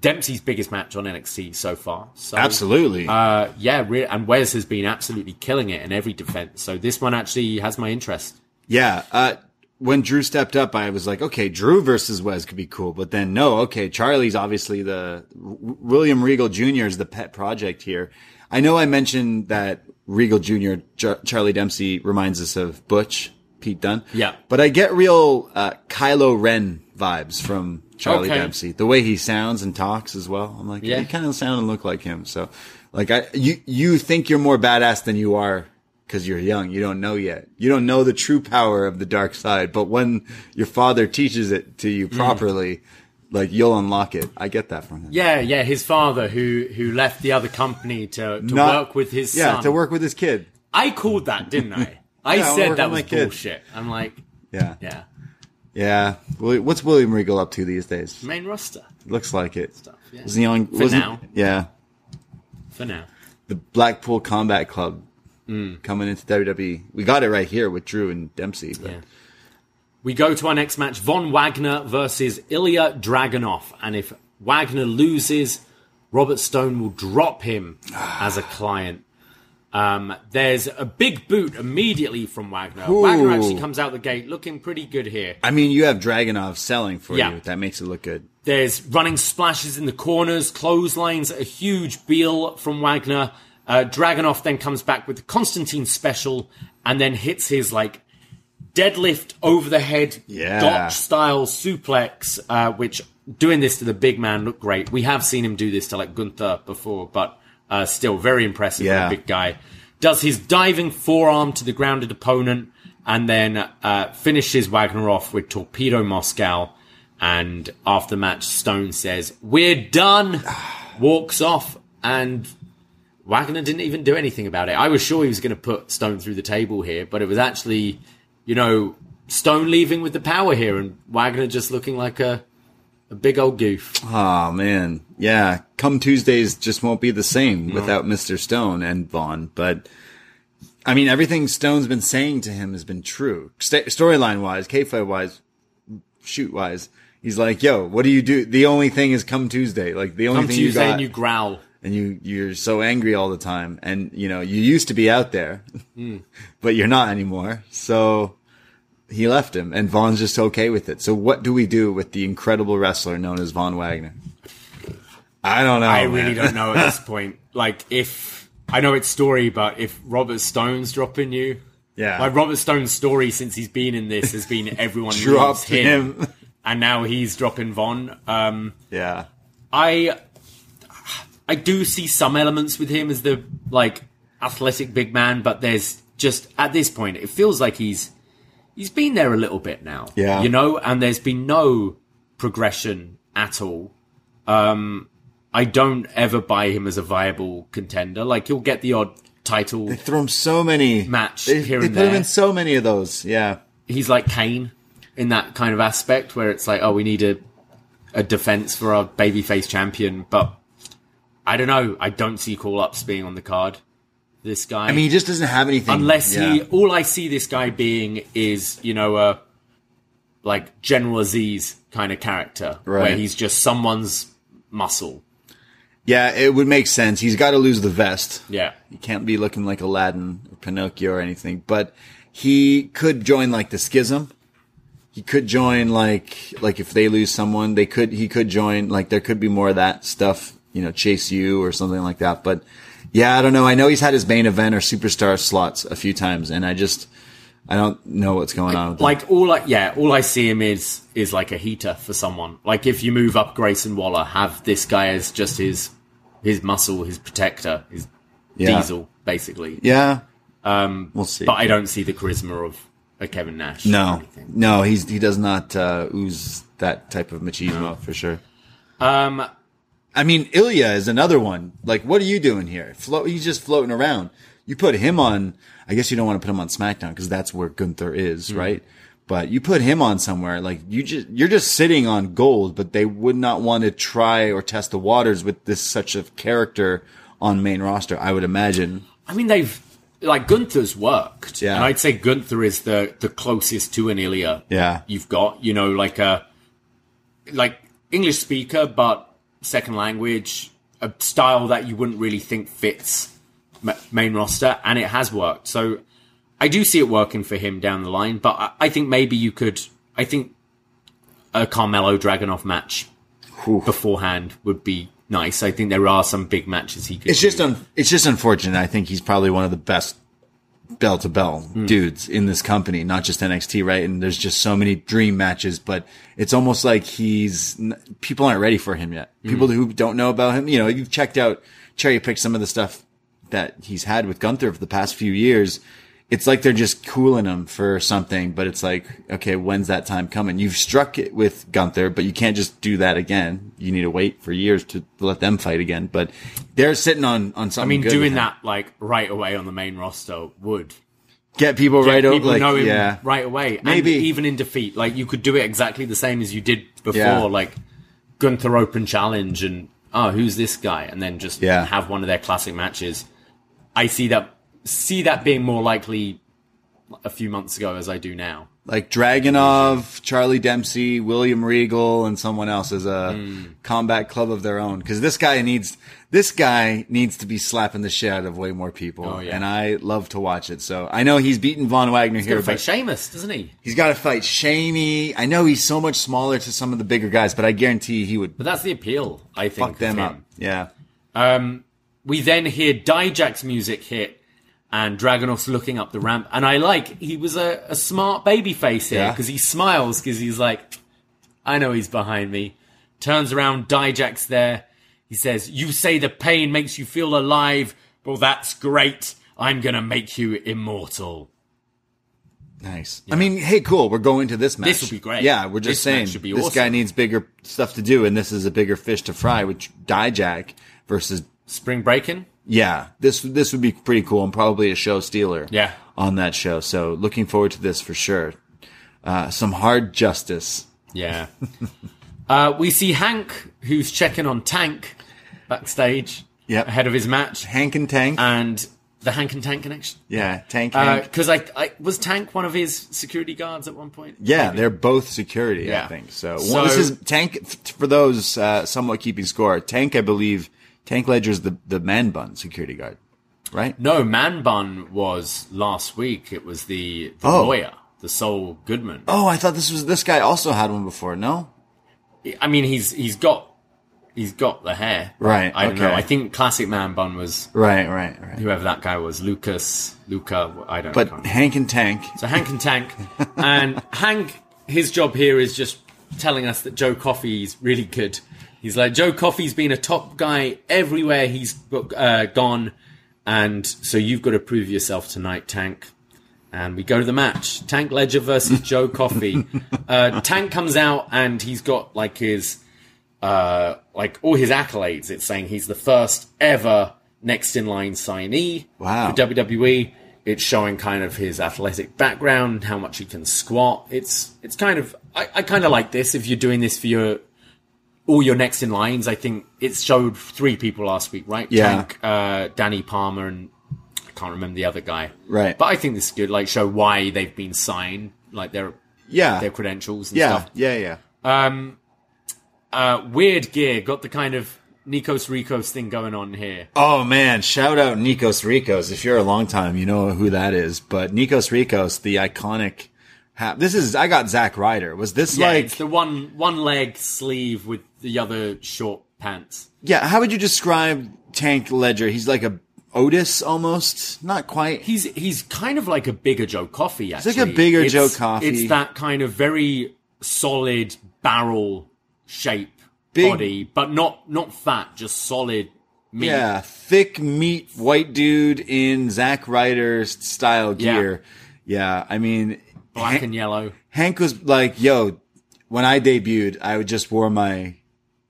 Dempsey's biggest match on NXT so far. So, absolutely. And Wes has been absolutely killing it in every defense. So this one actually has my interest. Yeah. When Drew stepped up, I was like, okay, Drew versus Wes could be cool. But then no, okay, Charlie's obviously the William Regal Jr. is the pet project here. I know I mentioned that Regal Jr., Charlie Dempsey reminds us of Butch, Pete Dunne. Yeah. But I get real Kylo Ren vibes from Charlie Dempsey. The way he sounds and talks as well. I'm like, yeah, you kind of sound and look like him. So like you think you're more badass than you are because you're young. You don't know yet. You don't know the true power of the dark side. But when your father teaches it to you properly, like you'll unlock it. I get that from him. Yeah, yeah. His father who left the other company to work with his son. Yeah, to work with his kid. I called that, didn't I? I said that was bullshit. I'm like, yeah. What's William Regal up to these days? Main roster. Looks like it. Stuff, yeah. For now. The Blackpool Combat Club coming into WWE. We got it right here with Drew and Dempsey. But. Yeah. We go to our next match. Von Wagner versus Ilja Dragunov. And if Wagner loses, Robert Stone will drop him as a client. There's a big boot immediately from Wagner. Ooh. Wagner actually comes out the gate looking pretty good here. I mean, you have Dragunov selling for you. That makes it look good. There's running splashes in the corners, clotheslines, a huge beel from Wagner. Dragunov then comes back with the Constantine special and then hits his, like, deadlift over the head, Dutch-style suplex, which, doing this to the big man looked great. We have seen him do this to, like, Gunther before, but... still very impressive, for a big guy. Does his diving forearm to the grounded opponent and then finishes Wagner off with Torpedo Moscow. And after the match, Stone says, "We're done," walks off, and Wagner didn't even do anything about it. I was sure he was going to put Stone through the table here, but it was actually, Stone leaving with the power here and Wagner just looking like a big old goof. Oh, man. Yeah. Come Tuesdays just won't be the same without Mr. Stone and Vaughn. But, I mean, everything Stone's been saying to him has been true. Storyline-wise, kayfabe-wise, shoot-wise. He's like, yo, what do you do? The only thing is come Tuesday. Like, the only thing you got. Come Tuesday and you growl. And you're so angry all the time. And, you used to be out there. But you're not anymore. So... he left him, and Vaughn's just okay with it. So what do we do with the incredible wrestler known as Von Wagner? I don't know. I really don't know at this point. Like, if... I know it's story, but if Robert Stone's dropping you... Yeah. Like, Robert Stone's story since he's been in this has been everyone drops him. And now he's dropping Von. Yeah. I do see some elements with him as the, like, athletic big man, but there's just... At this point, it feels like He's been there a little bit now, and there's been no progression at all. I don't ever buy him as a viable contender. Like, he'll get the odd title. They throw him so many match here and there. They throw him in so many of those, yeah. He's like Kane in that kind of aspect where it's like, oh, we need a defense for our babyface champion. But I don't know. I don't see call-ups being on the card. This guy. I mean, he just doesn't have anything. Unless all I see this guy being is, like General Aziz kind of character, where he's just someone's muscle. Yeah, it would make sense. He's got to lose the vest. Yeah. He can't be looking like Aladdin or Pinocchio or anything, but he could join like the Schism. He could join like if they lose someone, he could join, like there could be more of that stuff, Chase U or something like that, but yeah, I don't know. I know he's had his main event or superstar slots a few times, and I don't know what's going on with him. Like, all I see him is like a heater for someone. Like, if you move up Grayson Waller, have this guy as just his muscle, his protector, his diesel, basically. Yeah. We'll see. But I don't see the charisma of a Kevin Nash. No. Or anything. No, he does not ooze that type of machismo, for sure. I mean, Ilja is another one. Like, what are you doing here? He's just floating around. You put him on, I guess you don't want to put him on SmackDown because that's where Gunther is, right? But you put him on somewhere, like you're just sitting on gold, but they would not want to try or test the waters with this such a character on main roster, I would imagine. I mean, Gunther's worked. Yeah. And I'd say Gunther is the closest to an Ilja you've got, like a, English speaker, but second language, a style that you wouldn't really think fits main roster, and it has worked. So I do see it working for him down the line, but I think maybe I think a Carmelo Dragunov match beforehand would be nice. I think there are some big matches he could do. It's just unfortunate. I think he's probably one of the best bell to bell dudes in this company, not just NXT, right? And there's just so many dream matches, but it's almost like people aren't ready for him yet. People who don't know about him, you know, you've checked out, cherry picked some of the stuff that he's had with Gunther for the past few years. It's like they're just cooling him for something, but it's like, okay, when's that time coming? You've struck it with Gunther, but you can't just do that again. You need to wait for years to let them fight again. But they're sitting on something. I mean, good doing that like right away on the main roster would get people right over. Like, know him right away. Maybe and even in defeat, like you could do it exactly the same as you did before, like Gunther Open Challenge and who's this guy, and then just have one of their classic matches. I see that. See that being more likely a few months ago as I do now. Like Dragunov, Charlie Dempsey, William Regal, and someone else as a combat club of their own. Because this guy needs to be slapping the shit out of way more people. Oh, yeah. And I love to watch it. So I know he's beaten Von Wagner here. He's got to fight Sheamus, doesn't he? He's got to fight Shamey. I know he's so much smaller to some of the bigger guys, but I guarantee he would. But that's the appeal, I think. Fuck them up. Yeah. We then hear Dijak's music hit. And Dragunov's looking up the ramp. And I like, he was a smart baby face here because he smiles because he's like, I know he's behind me. Turns around, Dijak's there. He says, you say the pain makes you feel alive. Well, that's great. I'm going to make you immortal. Nice. Yeah. I mean, hey, cool. We're going to this match. This will be great. Yeah, we're just saying this awesome. Guy needs bigger stuff to do. And this is a bigger fish to fry, which Dijak versus Spring Breakin'. Yeah, this would be pretty cool and probably a show stealer on that show. So looking forward to this for sure. Some hard justice. Yeah. We see Hank, who's checking on Tank backstage ahead of his match. Hank and Tank. And the Hank and Tank connection. Yeah, Tank Hank. Because I was Tank one of his security guards at one point? Yeah, maybe. They're both security, I think. So this is Tank, for those somewhat keeping score, Tank, I believe... Tank Ledger's the man bun security guard, right? No, man bun was last week. It was the lawyer, the Sol Goodman. Oh, I thought this guy also had one before. No, I mean he's got the hair, right? I don't know. I think classic man bun was right. Whoever that guy was, Luca. I don't know. But Hank and Tank. So Hank and Tank, and Hank. His job here is just telling us that Joe Coffey is really good. He's like, Joe Coffey's been a top guy everywhere he's gone. And so you've got to prove yourself tonight, Tank. And we go to the match. Tank Ledger versus Joe Coffey. Tank comes out and he's got like his, all his accolades. It's saying he's the first ever next in line signee for WWE. It's showing kind of his athletic background, how much he can squat. It's kind of, I kind of like this if you're doing this for all your next in lines. I think it showed 3 people last week, right? Yeah. Tank, Danny Palmer, and I can't remember the other guy. Right. But I think this is good. Like, show why they've been signed, like their credentials and stuff. Yeah. Weird gear. Got the kind of Nikos Ricos thing going on here. Oh, man. Shout out Nikos Ricos. If you're a long time, you know who that is. But Nikos Ricos, the iconic... This is, I got Zack Ryder. Was this like... it's the one leg sleeve with the other short pants. Yeah, how would you describe Tank Ledger? He's like a Otis almost? Not quite. He's kind of like a bigger Joe Coffey, actually. It's like a bigger Joe Coffey. It's that kind of very solid barrel shape body, but not fat, just solid meat. Yeah, thick meat white dude in Zack Ryder style gear. Yeah, I mean... Black and yellow. Hank was like, yo, when I debuted, I just wore my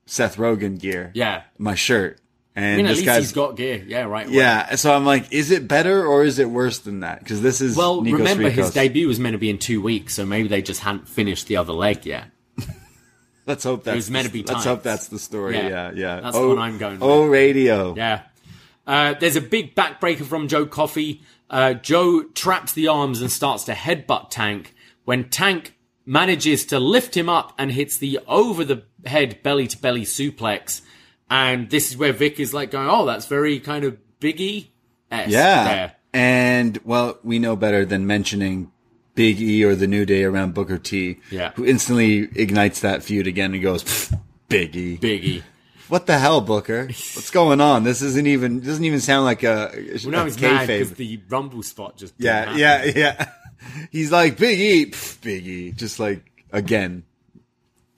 Seth Rogen gear. Yeah. My shirt. And I mean, at least he's got gear. Yeah, right. Yeah. Right. So I'm like, is it better or is it worse than that? Because this is Nikos Ricos. His debut was meant to be in 2 weeks, so maybe they just hadn't finished the other leg yet. Let's hope that's it was meant to be tight. Let's hope that's the story. Yeah. That's what I'm going with. Oh, radio. Yeah. There's a big backbreaker from Joe Coffey. Joe traps the arms and starts to headbutt Tank when Tank manages to lift him up and hits the over-the-head belly-to-belly suplex. And this is where Vic is like going, oh, that's very kind of Big E-esque there. And, well, we know better than mentioning Big E or the New Day around Booker T, who instantly ignites that feud again and goes, Big E. What the hell, Booker? What's going on? This isn't even sound like a he's mad because the Rumble spot just didn't happen. He's like Big E, just like again,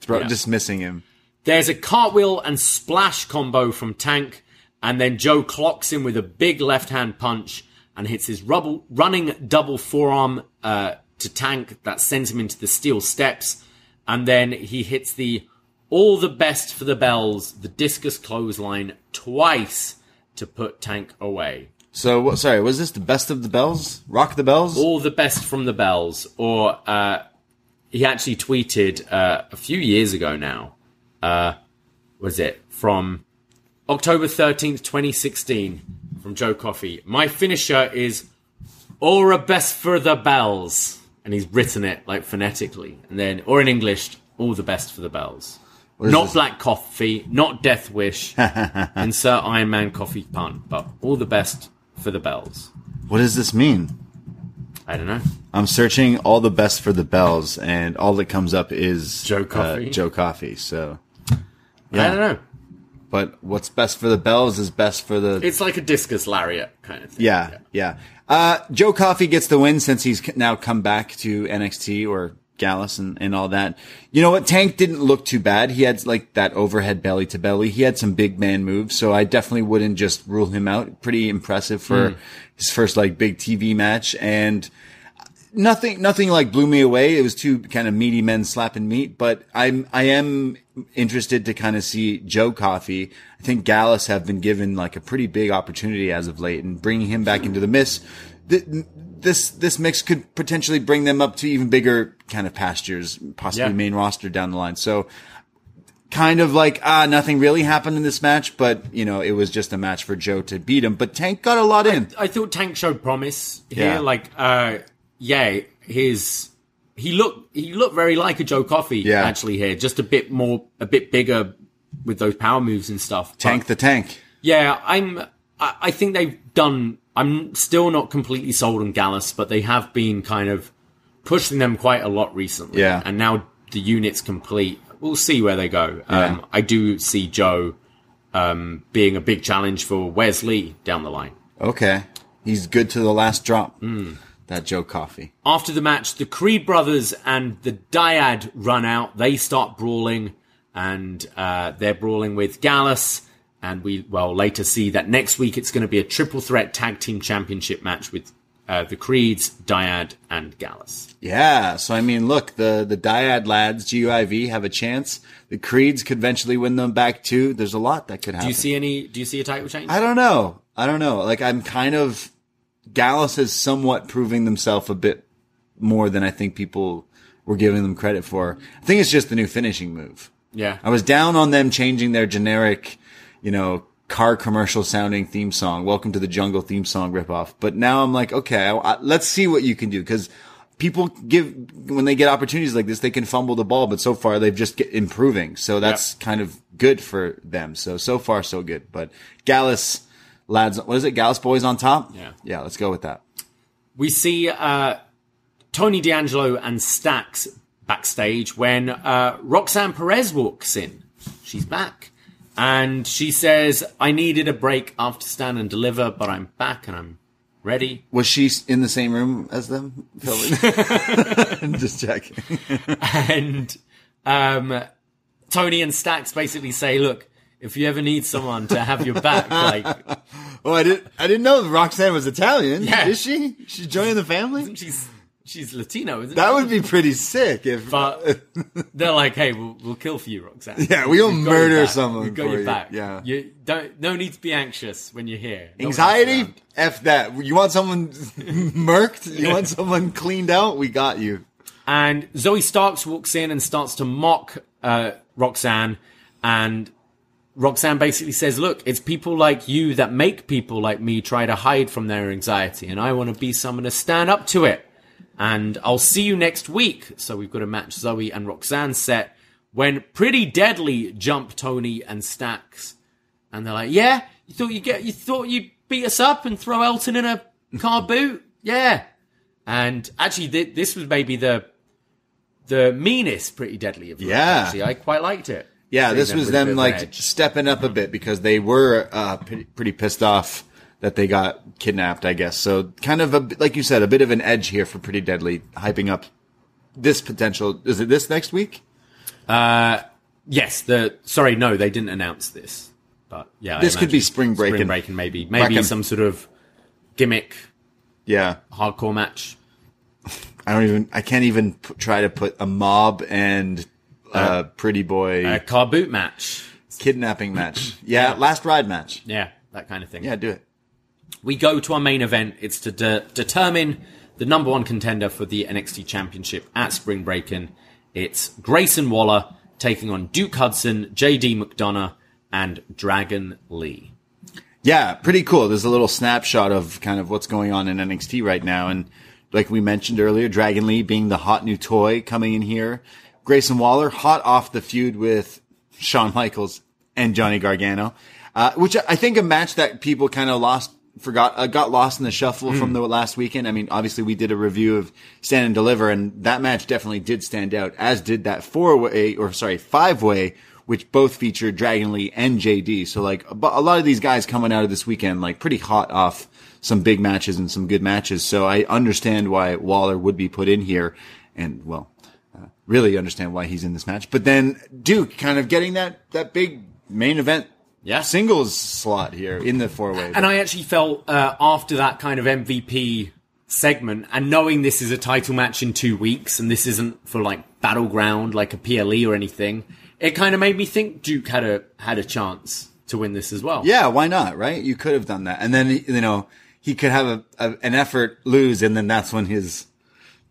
dismissing him. There's a cartwheel and splash combo from Tank, and then Joe clocks him with a big left hand punch and hits his running double forearm to Tank that sends him into the steel steps, and then he hits the all the best for the bells, the discus clothesline twice to put Tank away. So, was this the best of the bells? Rock the bells? All the best from the bells. Or, he actually tweeted, a few years ago now, was it from October 13th, 2016 from Joe Coffey. My finisher is all the best for the bells. And he's written it like phonetically. And then, or in English, all the best for the bells. Not this? Black Coffee, not Death Wish, insert Iron Man coffee pun, but all the best for the bells. What does this mean? I don't know. I'm searching all the best for the bells, and all that comes up is Joe Coffey. So, yeah. I don't know. But what's best for the bells is best for the... It's like a discus lariat kind of thing. Yeah. Joe Coffey gets the win since he's now come back to NXT or... Gallus and all that. You know what? Tank didn't look too bad. He had like that overhead belly to belly. He had some big man moves, so I definitely wouldn't just rule him out. Pretty impressive for his first like big TV match, and nothing like blew me away. It was two kind of meaty men slapping meat, but I am interested to kind of see Joe Coffey. I think Gallus have been given like a pretty big opportunity as of late, and bringing him back into the mix. This mix could potentially bring them up to even bigger kind of pastures, possibly main roster down the line. So kind of like, nothing really happened in this match, but you know, it was just a match for Joe to beat him, but Tank got a lot in. I thought Tank showed promise here. Yeah. Like, he looked very like a Joe Coffey actually here, just a bit bigger with those power moves and stuff. Tank. Yeah. I think they've done, I'm still not completely sold on Gallus, but they have been kind of pushing them quite a lot recently. Yeah. And now the unit's complete. We'll see where they go. Yeah. I do see Joe being a big challenge for Wesley down the line. Okay. He's good to the last drop, that Joe Coffey. After the match, the Creed Brothers and the Dyad run out. They start brawling, and they're brawling with Gallus. And we will later see that next week it's going to be a triple threat tag team championship match with the Creeds, Dyad, and Gallus. Yeah, so I mean, look, the Dyad lads, GUIV, have a chance. The Creeds could eventually win them back too. There's a lot that could happen. Do you see a title change? I don't know. Like, I'm kind of... Gallus is somewhat proving themselves a bit more than I think people were giving them credit for. I think it's just the new finishing move. Yeah. I was down on them changing their generic... you know, car commercial sounding theme song, Welcome to the Jungle theme song ripoff. But now I'm like, okay, let's see what you can do. Cause people when they get opportunities like this, they can fumble the ball, but so far they've just improving. So that's kind of good for them. So far so good, but Gallus lads, what is it? Gallus boys on top. Yeah. Yeah. Let's go with that. We see, Tony D'Angelo and Stacks backstage when, Roxanne Perez walks in. She's back. And she says, I needed a break after Stand and Deliver, but I'm back and I'm ready. Was she in the same room as them? I'm just checking. And Tony and Stacks basically say, look, if you ever need someone to have your back, like... Well, I didn't know Roxanne was Italian. Yeah. Is she? She's joining the family? Isn't She's Latino, isn't it? That would be pretty sick if... But they're like, hey, we'll kill for you, Roxanne. Yeah, we'll murder someone. We've got your back. Yeah. You don't, no need to be anxious when you're here. Anxiety? F that. You want someone murked? You want someone cleaned out? We got you. And Zoe Starks walks in and starts to mock Roxanne. And Roxanne basically says, look, it's people like you that make people like me try to hide from their anxiety. And I want to be someone to stand up to it. And I'll see you next week. So we've got a match Zoe and Roxanne set when Pretty Deadly jump Tony and Stacks. And they're like, yeah, you thought you'd beat us up and throw Elton in a car boot? Yeah. And actually this was maybe the meanest Pretty Deadly of them. Yeah. Actually, I quite liked it. Yeah, this was them like stepping up a bit because they were pretty pissed off that they got kidnapped, I guess. So kind of, like you said, a bit of an edge here for Pretty Deadly, hyping up this potential. Is it this next week? Yes. No, they didn't announce this. But yeah, this could be spring break. Spring break and maybe some sort of gimmick. Yeah. Hardcore match. I can't even try to put a mob and pretty boy. A car boot match. Kidnapping match. Yeah, last ride match. Yeah, that kind of thing. Yeah, do it. We go to our main event. It's to determine the number one contender for the NXT Championship at Spring Breakin'. It's Grayson Waller taking on Duke Hudson, JD McDonagh, and Dragon Lee. Yeah, pretty cool. There's a little snapshot of kind of what's going on in NXT right now. And like we mentioned earlier, Dragon Lee being the hot new toy coming in here. Grayson Waller, hot off the feud with Shawn Michaels and Johnny Gargano, which I think a match that people kind of got lost in the shuffle from the last weekend. I mean, obviously we did a review of Stand and Deliver, and that match definitely did stand out, as did that five-way, which both featured Dragon Lee and JD. So like a lot of these guys coming out of this weekend, like pretty hot off some big matches and some good matches. So I understand why Waller would be put in here, and really understand why he's in this match. But then Duke kind of getting that big main event singles slot here in the four-way. And I actually felt after that kind of MVP segment, and knowing this is a title match in 2 weeks and this isn't for like Battleground, like a PLE or anything, it kind of made me think Duke had a chance to win this as well. Yeah, why not, right? You could have done that. And then, you know, he could have an effort, lose, and then that's when his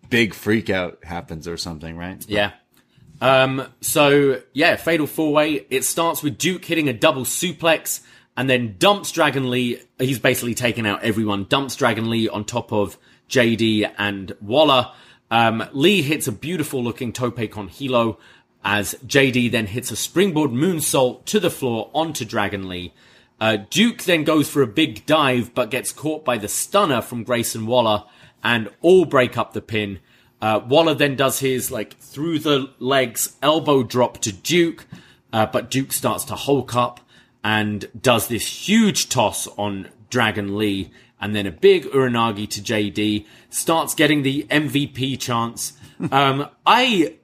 big freak out happens or something, right? Yeah. Fatal four-way. It starts with Duke hitting a double suplex and then dumps Dragon Lee. He's basically taken out everyone. Dumps Dragon Lee on top of JD and Waller. Lee hits a beautiful-looking tope con hilo as JD then hits a springboard moonsault to the floor onto Dragon Lee. Duke then goes for a big dive but gets caught by the stunner from Grayson Waller and all break up the pin. Waller then does his, like, through the legs elbow drop to Duke, but Duke starts to hulk up and does this huge toss on Dragon Lee, and then a big Uranagi to JD, starts getting the MVP chance.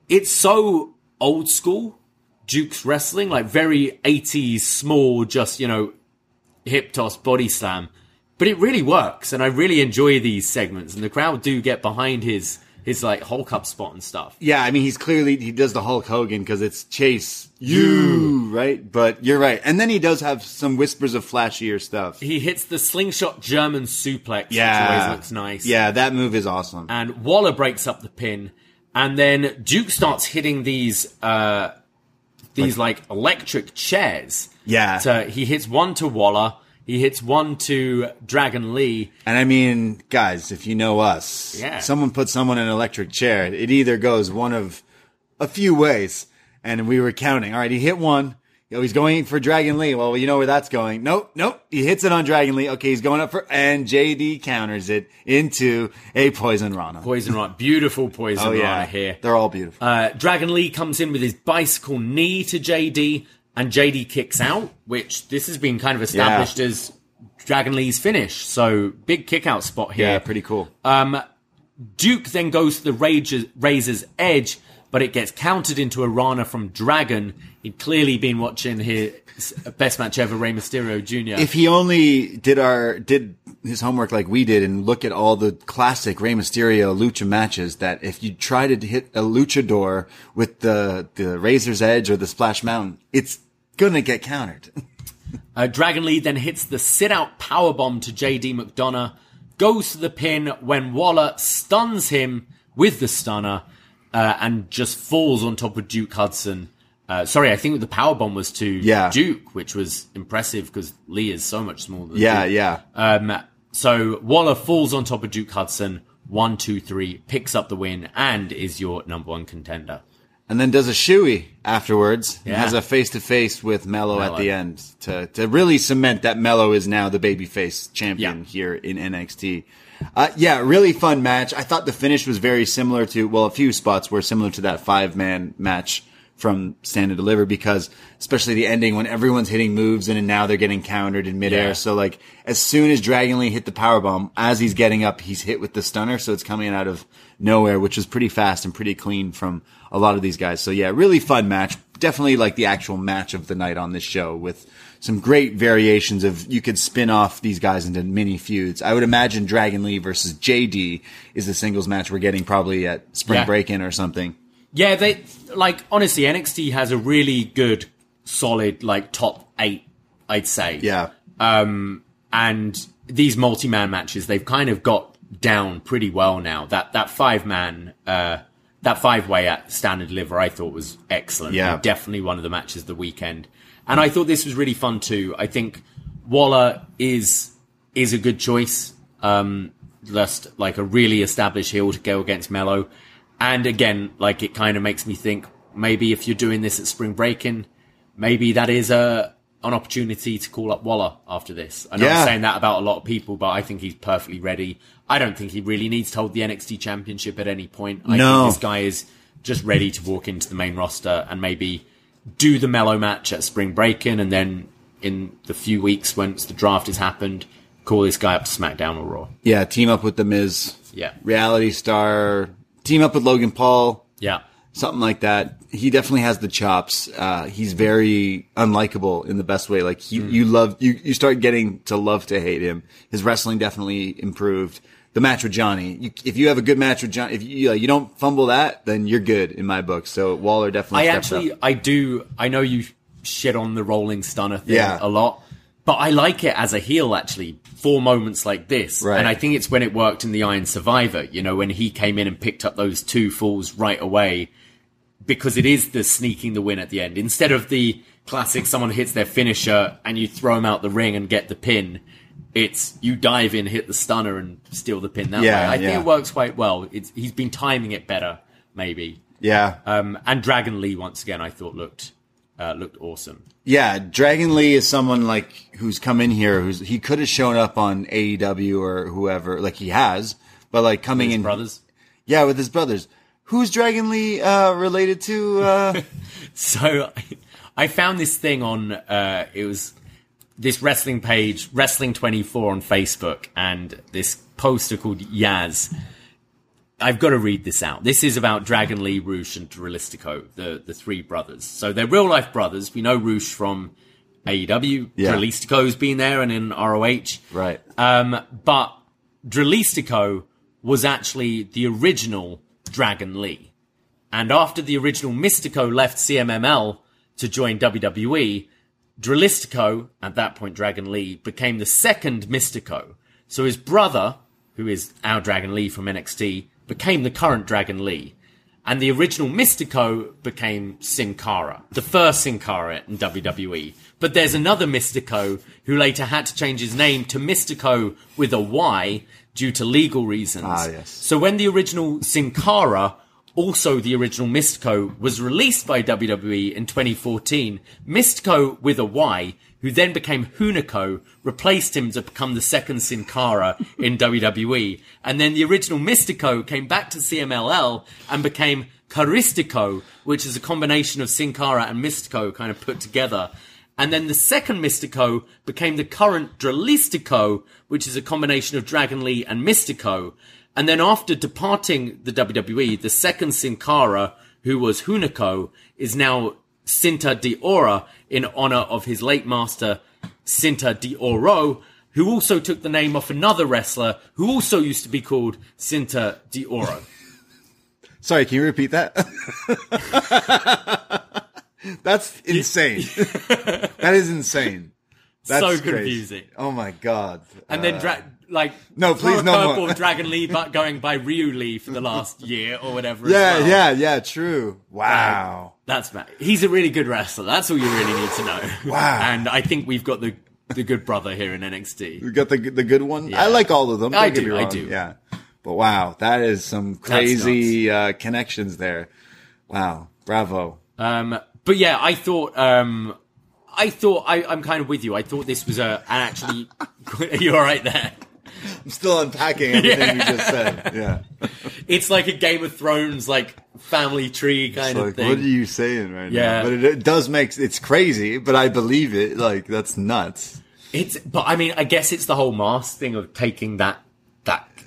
It's so old school, Duke's wrestling, like very 80s, small, just, you know, hip toss, body slam. But it really works, and I really enjoy these segments, and the crowd do get behind his like Hulk up spot and stuff. Yeah, I mean, he does the Hulk Hogan because it's chase you, right? But you're right. And then he does have some whispers of flashier stuff. He hits the slingshot German suplex, which always looks nice. Yeah, that move is awesome. And Waller breaks up the pin, and then Duke starts hitting these like electric chairs. Yeah. So he hits one to Waller. He hits one to Dragon Lee. And I mean, guys, if you know us, someone puts someone in an electric chair, it either goes one of a few ways. And we were counting. All right, he hit one. He's going for Dragon Lee. Well, you know where that's going. Nope. He hits it on Dragon Lee. Okay, he's going up for... And JD counters it into a Poison Rana. Poison Rana. Beautiful Poison Rana here. They're all beautiful. Dragon Lee comes in with his bicycle knee to JD. And JD kicks out, which this has been kind of established as Dragon Lee's finish. So big kick out spot here. Yeah, pretty cool. Duke then goes to the Razor's Edge, but it gets countered into a Rana from Dragon. He'd clearly been watching his best match ever, Rey Mysterio Jr. If he only did his homework like we did and look at all the classic Rey Mysterio lucha matches, that if you try to hit a luchador with the Razor's Edge or the Splash Mountain, it's going to get countered. Dragon Lee then hits the sit-out powerbomb to JD McDonagh, goes to the pin when Waller stuns him with the stunner and just falls on top of Duke Hudson. I think the powerbomb was to Duke, which was impressive because Lee is so much smaller than Duke. So Waller falls on top of Duke Hudson, 1-2-3, picks up the win, and is your number one contender. And then does a shoey afterwards. Yeah. And has a face-to-face with Mello at the end to really cement that Mello is now the babyface champion here in NXT. Really fun match. I thought the finish was very similar to, a few spots were similar to that five-man match from Stand and Deliver, because especially the ending when everyone's hitting moves and now they're getting countered in midair. Yeah. So like as soon as Dragon Lee hit the powerbomb, as he's getting up, he's hit with the stunner. So it's coming out of nowhere, which is pretty fast and pretty clean from a lot of these guys. So yeah, really fun match. Definitely like the actual match of the night on this show, with some great variations of, you could spin off these guys into mini feuds. I would imagine Dragon Lee versus JD is the singles match we're getting probably at Spring Break-In or something. Yeah, they, like, honestly, NXT has a really good, solid, like, top eight, I'd say. Yeah. And these multi-man matches, they've kind of got down pretty well now. That five-man, that five-way at Stand and Deliver, I thought was excellent. Yeah. And definitely one of the matches of the weekend. And I thought this was really fun too. I think Waller is a good choice. Just like a really established heel to go against Mello. And again, like, it kind of makes me think, maybe if you're doing this at Spring Break-In, maybe that is an opportunity to call up Waller after this. I know I'm saying that about a lot of people, but I think he's perfectly ready. I don't think he really needs to hold the NXT Championship at any point. I think this guy is just ready to walk into the main roster and maybe do the Mello match at Spring Break-In, and then in the few weeks once the draft has happened, call this guy up to SmackDown or Raw. Yeah, team up with The Miz. Yeah. Reality star. Team up with Logan Paul. Yeah. Something like that. He definitely has the chops. He's very unlikable in the best way. Like, you start getting to love to hate him. His wrestling definitely improved. The match with Johnny. If you have a good match with Johnny, if you don't fumble that, then you're good in my book. So Waller definitely steps up. I know you shit on the rolling stunner thing a lot, but I like it as a heel, actually, for moments like this. Right. And I think it's when it worked in the Iron Survivor, when he came in and picked up those two falls right away, because it is the sneaking the win at the end. Instead of the classic, someone hits their finisher and you throw him out the ring and get the pin, it's you dive in, hit the stunner, and steal the pin that way. I think it works quite well. He's been timing it better, maybe. Yeah. And Dragon Lee, once again, I thought looked awesome. Yeah, Dragon Lee is someone like who's come in here. He could have shown up on AEW or whoever, like he has, but like coming in brothers. Yeah, with his brothers. Who's Dragon Lee related to? So I found this thing on it was this wrestling page, Wrestling 24 on Facebook, and this poster called Yaz. I've got to read this out. This is about Dragon Lee, Rouge, and Realistico, the three brothers. So they're real-life brothers. We know Rouge from AEW. Yeah. Realistico's been there and in ROH. Right. But Realistico was actually the original Dragon Lee. And after the original Mystico left CMML to join WWE, Realistico, at that point Dragon Lee, became the second Mystico. So his brother, who is our Dragon Lee from NXT, became the current Dragon Lee. And the original Mystico became Sin Cara, the first Sin Cara in WWE. But there's another Mystico who later had to change his name to Mystico with a Y due to legal reasons. Ah, yes. So when the original Sin Cara, also the original Mystico, was released by WWE in 2014, Mystico with a Y, who then became Hunico, replaced him to become the second Sin Cara in WWE. And then the original Mystico came back to CMLL and became Caristico, which is a combination of Sin Cara and Mystico kind of put together. And then the second Mystico became the current Dralistico, which is a combination of Dragon Lee and Mystico. And then after departing the WWE, the second Sin Cara, who was Hunico, is now Cinta de Oro in honor of his late master, Cinta de Oro, who also took the name off another wrestler who also used to be called Cinta de Oro. Sorry, can you repeat that? That's insane. That is insane. That's so confusing. Crazy. Oh my God. And then Dragon Lee, but going by Ryu Lee for the last year or whatever. Yeah, true. Wow. That's mad. He's a really good wrestler. That's all you really need to know. Wow. And I think we've got the good brother here in NXT. We got the good one. Yeah. I like all of them. I do. Yeah. But wow, that is some crazy connections there. Wow. Bravo. But yeah, I thought I'm kind of with you. I thought this was an actually. Are you all right there? I'm still unpacking everything you just said. Yeah. It's like a Game of Thrones, like family tree kind of thing. What are you saying right now? But it does make, it's crazy, but I believe it. Like, that's nuts. But I mean, I guess it's the whole mask thing of taking that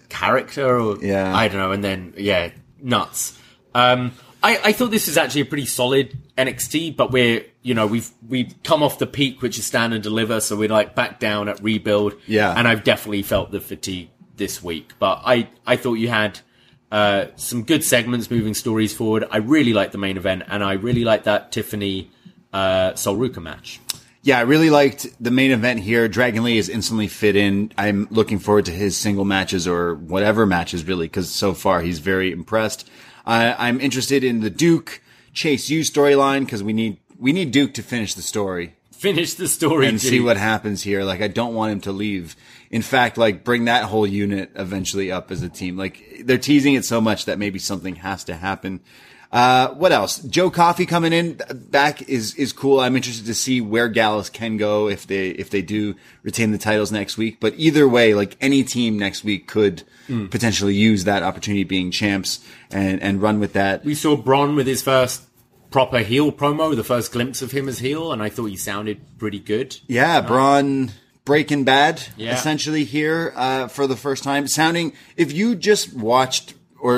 character or, I don't know. And then, nuts. I thought this is actually a pretty solid NXT, but we've come off the peak, which is Stand and Deliver, so we're like back down at Rebuild. Yeah. And I've definitely felt the fatigue this week, but I thought you had some good segments moving stories forward. I really liked the main event, and I really liked that Tiffany Sol Ruca match. Yeah, I really liked the main event here. Dragon Lee is instantly fit in. I'm looking forward to his single matches or whatever matches, really, because so far he's very impressed. I'm interested in the Duke Chase U storyline because we need Duke to finish the story. And Duke. See what happens here. Like, I don't want him to leave. In fact, like, bring that whole unit eventually up as a team. Like, they're teasing it so much that maybe something has to happen. What else? Joe Coffey coming in back is cool. I'm interested to see where Gallus can go if they do retain the titles next week. But either way, like, any team next week could potentially use that opportunity being champs and run with that. We saw Bron with his first proper heel promo, the first glimpse of him as heel, and I thought he sounded pretty good. Yeah, Bron Breaking Bad, essentially here, for the first time. Sounding, if you just watched or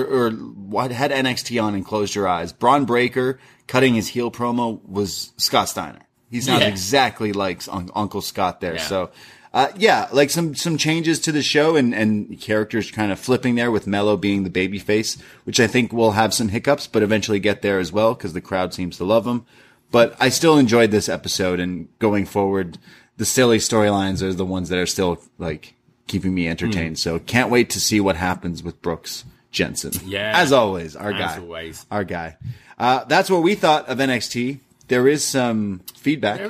had NXT on and closed your eyes, Bron Breakker cutting his heel promo was Scott Steiner. He sounds exactly like Uncle Scott there. Yeah. So, like some changes to the show and characters kind of flipping there with Mello being the babyface, which I think will have some hiccups, but eventually get there as well because the crowd seems to love him. But I still enjoyed this episode, and going forward, the silly storylines are the ones that are still like keeping me entertained. So can't wait to see what happens with Brooks Jensen. Yeah. As always, our guy. That's what we thought of NXT. There is some feedback,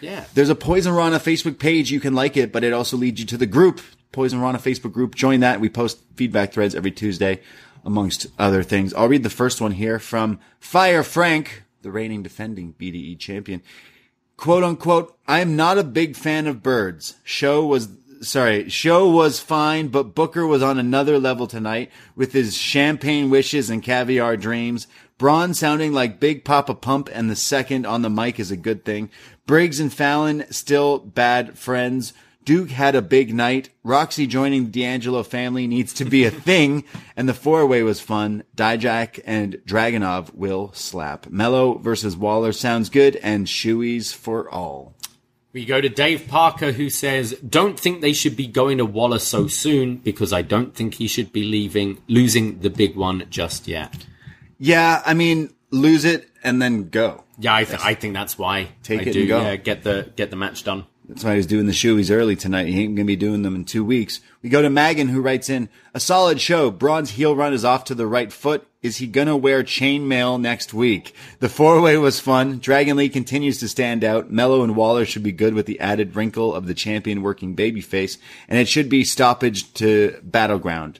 yeah. There's a Poison Rana Facebook page. You can like it, but it also leads you to the group, Poison Rana Facebook group. Join that. We post feedback threads every Tuesday, amongst other things. I'll read the first one here from Fire Frank, the reigning defending BDE champion. Quote, unquote, I'm not a big fan of birds. Show was fine, but Booker was on another level tonight with his champagne wishes and caviar dreams. Braun sounding like Big Papa Pump and the second on the mic is a good thing. Briggs and Fallon still bad friends. Duke had a big night. Roxy joining the D'Angelo family needs to be a thing. And the four-way was fun. Dijak and Dragunov will slap. Mello versus Waller sounds good, and shoeys for all. We go to Dave Parker, who says, don't think they should be going to Waller so soon because I don't think he should be losing the big one just yet. Yeah, I mean, lose it and then go. Yeah, I think that's why. Take it and go. Yeah, get the match done. That's why he's doing the shoeies early tonight. He ain't going to be doing them in 2 weeks. We go to Magan, who writes in, a solid show. Braun's heel run is off to the right foot. Is he going to wear chainmail next week? The four-way was fun. Dragon Lee continues to stand out. Mello and Waller should be good with the added wrinkle of the champion working babyface, and it should be stoppage to Battleground.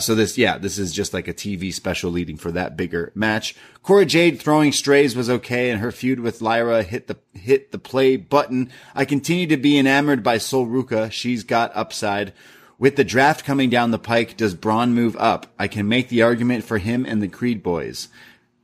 So this is just like a TV special leading for that bigger match. Cora Jade throwing strays was okay, and her feud with Lyra hit the play button. I continue to be enamored by Sol Ruca. She's got upside. With the draft coming down the pike, does Braun move up? I can make the argument for him and the Creed boys.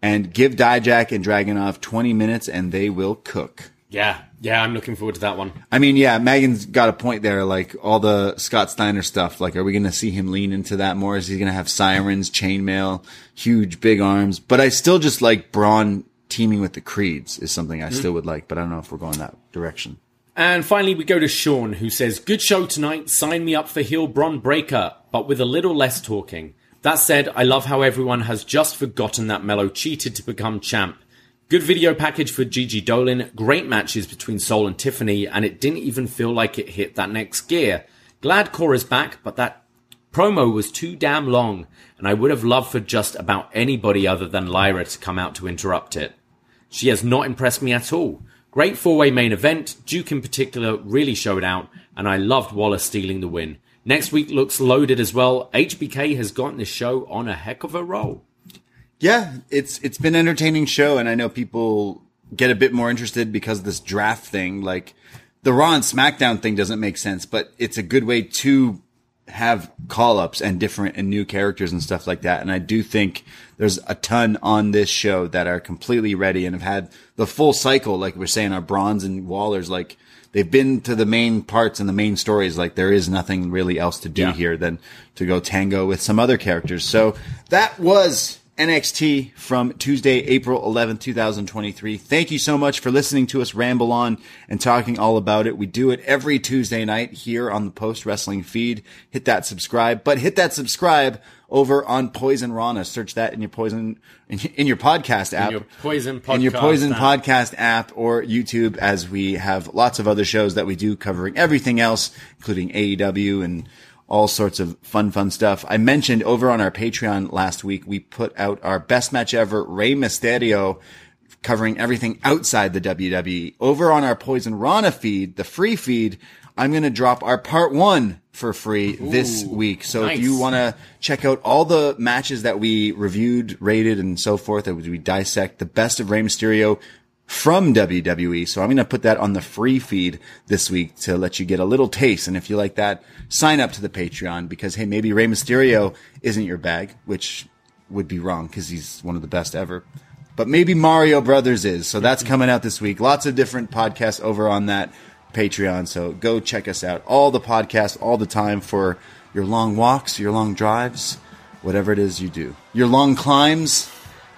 And give Dijak and Dragunov 20 minutes and they will cook. Yeah, I'm looking forward to that one. I mean, yeah, Megan's got a point there, like all the Scott Steiner stuff. Like, are we going to see him lean into that more? Is he going to have sirens, chainmail, huge, big arms? But I still just like Braun teaming with the Creeds is something I still would like, but I don't know if we're going that direction. And finally, we go to Sean, who says, good show tonight. Sign me up for heel Bron Breakker, but with a little less talking. That said, I love how everyone has just forgotten that Mello cheated to become champ. Good video package for Gigi Dolin. Great matches between Sol and Tiffany, and it didn't even feel like it hit that next gear. Glad Cora's back, but that promo was too damn long, and I would have loved for just about anybody other than Lyra to come out to interrupt it. She has not impressed me at all. Great four-way main event. Duke in particular really showed out, and I loved Waller stealing the win. Next week looks loaded as well. HBK has gotten this show on a heck of a roll. Yeah, it's been an entertaining show, and I know people get a bit more interested because of this draft thing. Like, the Raw and SmackDown thing doesn't make sense, but it's a good way to have call-ups and different and new characters and stuff like that. And I do think there's a ton on this show that are completely ready and have had the full cycle. Like we're saying, our Brons and Wallers, like they've been to the main parts and the main stories. Like there is nothing really else to do here than to go tango with some other characters. So that was NXT from Tuesday, April 11th, 2023. Thank you so much for listening to us ramble on and talking all about it. We do it every Tuesday night here on the Post Wrestling feed. Hit that subscribe, but hit that subscribe over on Poison Rana. Search that in your podcast app or YouTube, as we have lots of other shows that we do covering everything else, including AEW and all sorts of fun stuff. I mentioned over on our Patreon last week, we put out our best match ever, Rey Mysterio, covering everything outside the WWE. Over on our Poison Rana feed, the free feed, I'm going to drop our part one for free this week. So if you want to check out all the matches that we reviewed, rated, and so forth, that we dissect the best of Rey Mysterio from WWE. So I'm going to put that on the free feed this week to let you get a little taste. And if you like that, sign up to the Patreon, because, hey, maybe Rey Mysterio isn't your bag, which would be wrong because he's one of the best ever. But maybe Mario Brothers is. So that's coming out this week. Lots of different podcasts over on that Patreon. So go check us out. All the podcasts, all the time, for your long walks, your long drives, whatever it is you do. Your long climbs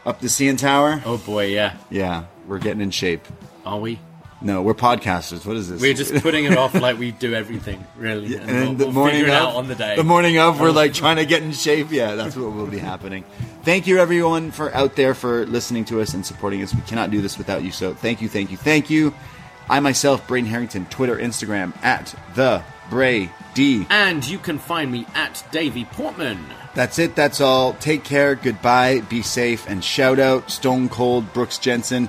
up the CN Tower. Oh, boy, yeah. Yeah. We're getting in shape. Are we? No, we're podcasters. What is this? We're just putting it off like we do everything, really. Yeah, and we'll morning figure it out on the day. The morning of, we're like trying to get in shape. Yeah, that's what will be happening. Thank you, everyone, for out there for listening to us and supporting us. We cannot do this without you, so thank you, thank you, thank you. I, myself, Brain Harrington, Twitter, Instagram, at the Bray D. And you can find me at Davey Portman. That's it. That's all. Take care. Goodbye. Be safe. And shout out Stone Cold Brooks Jensen.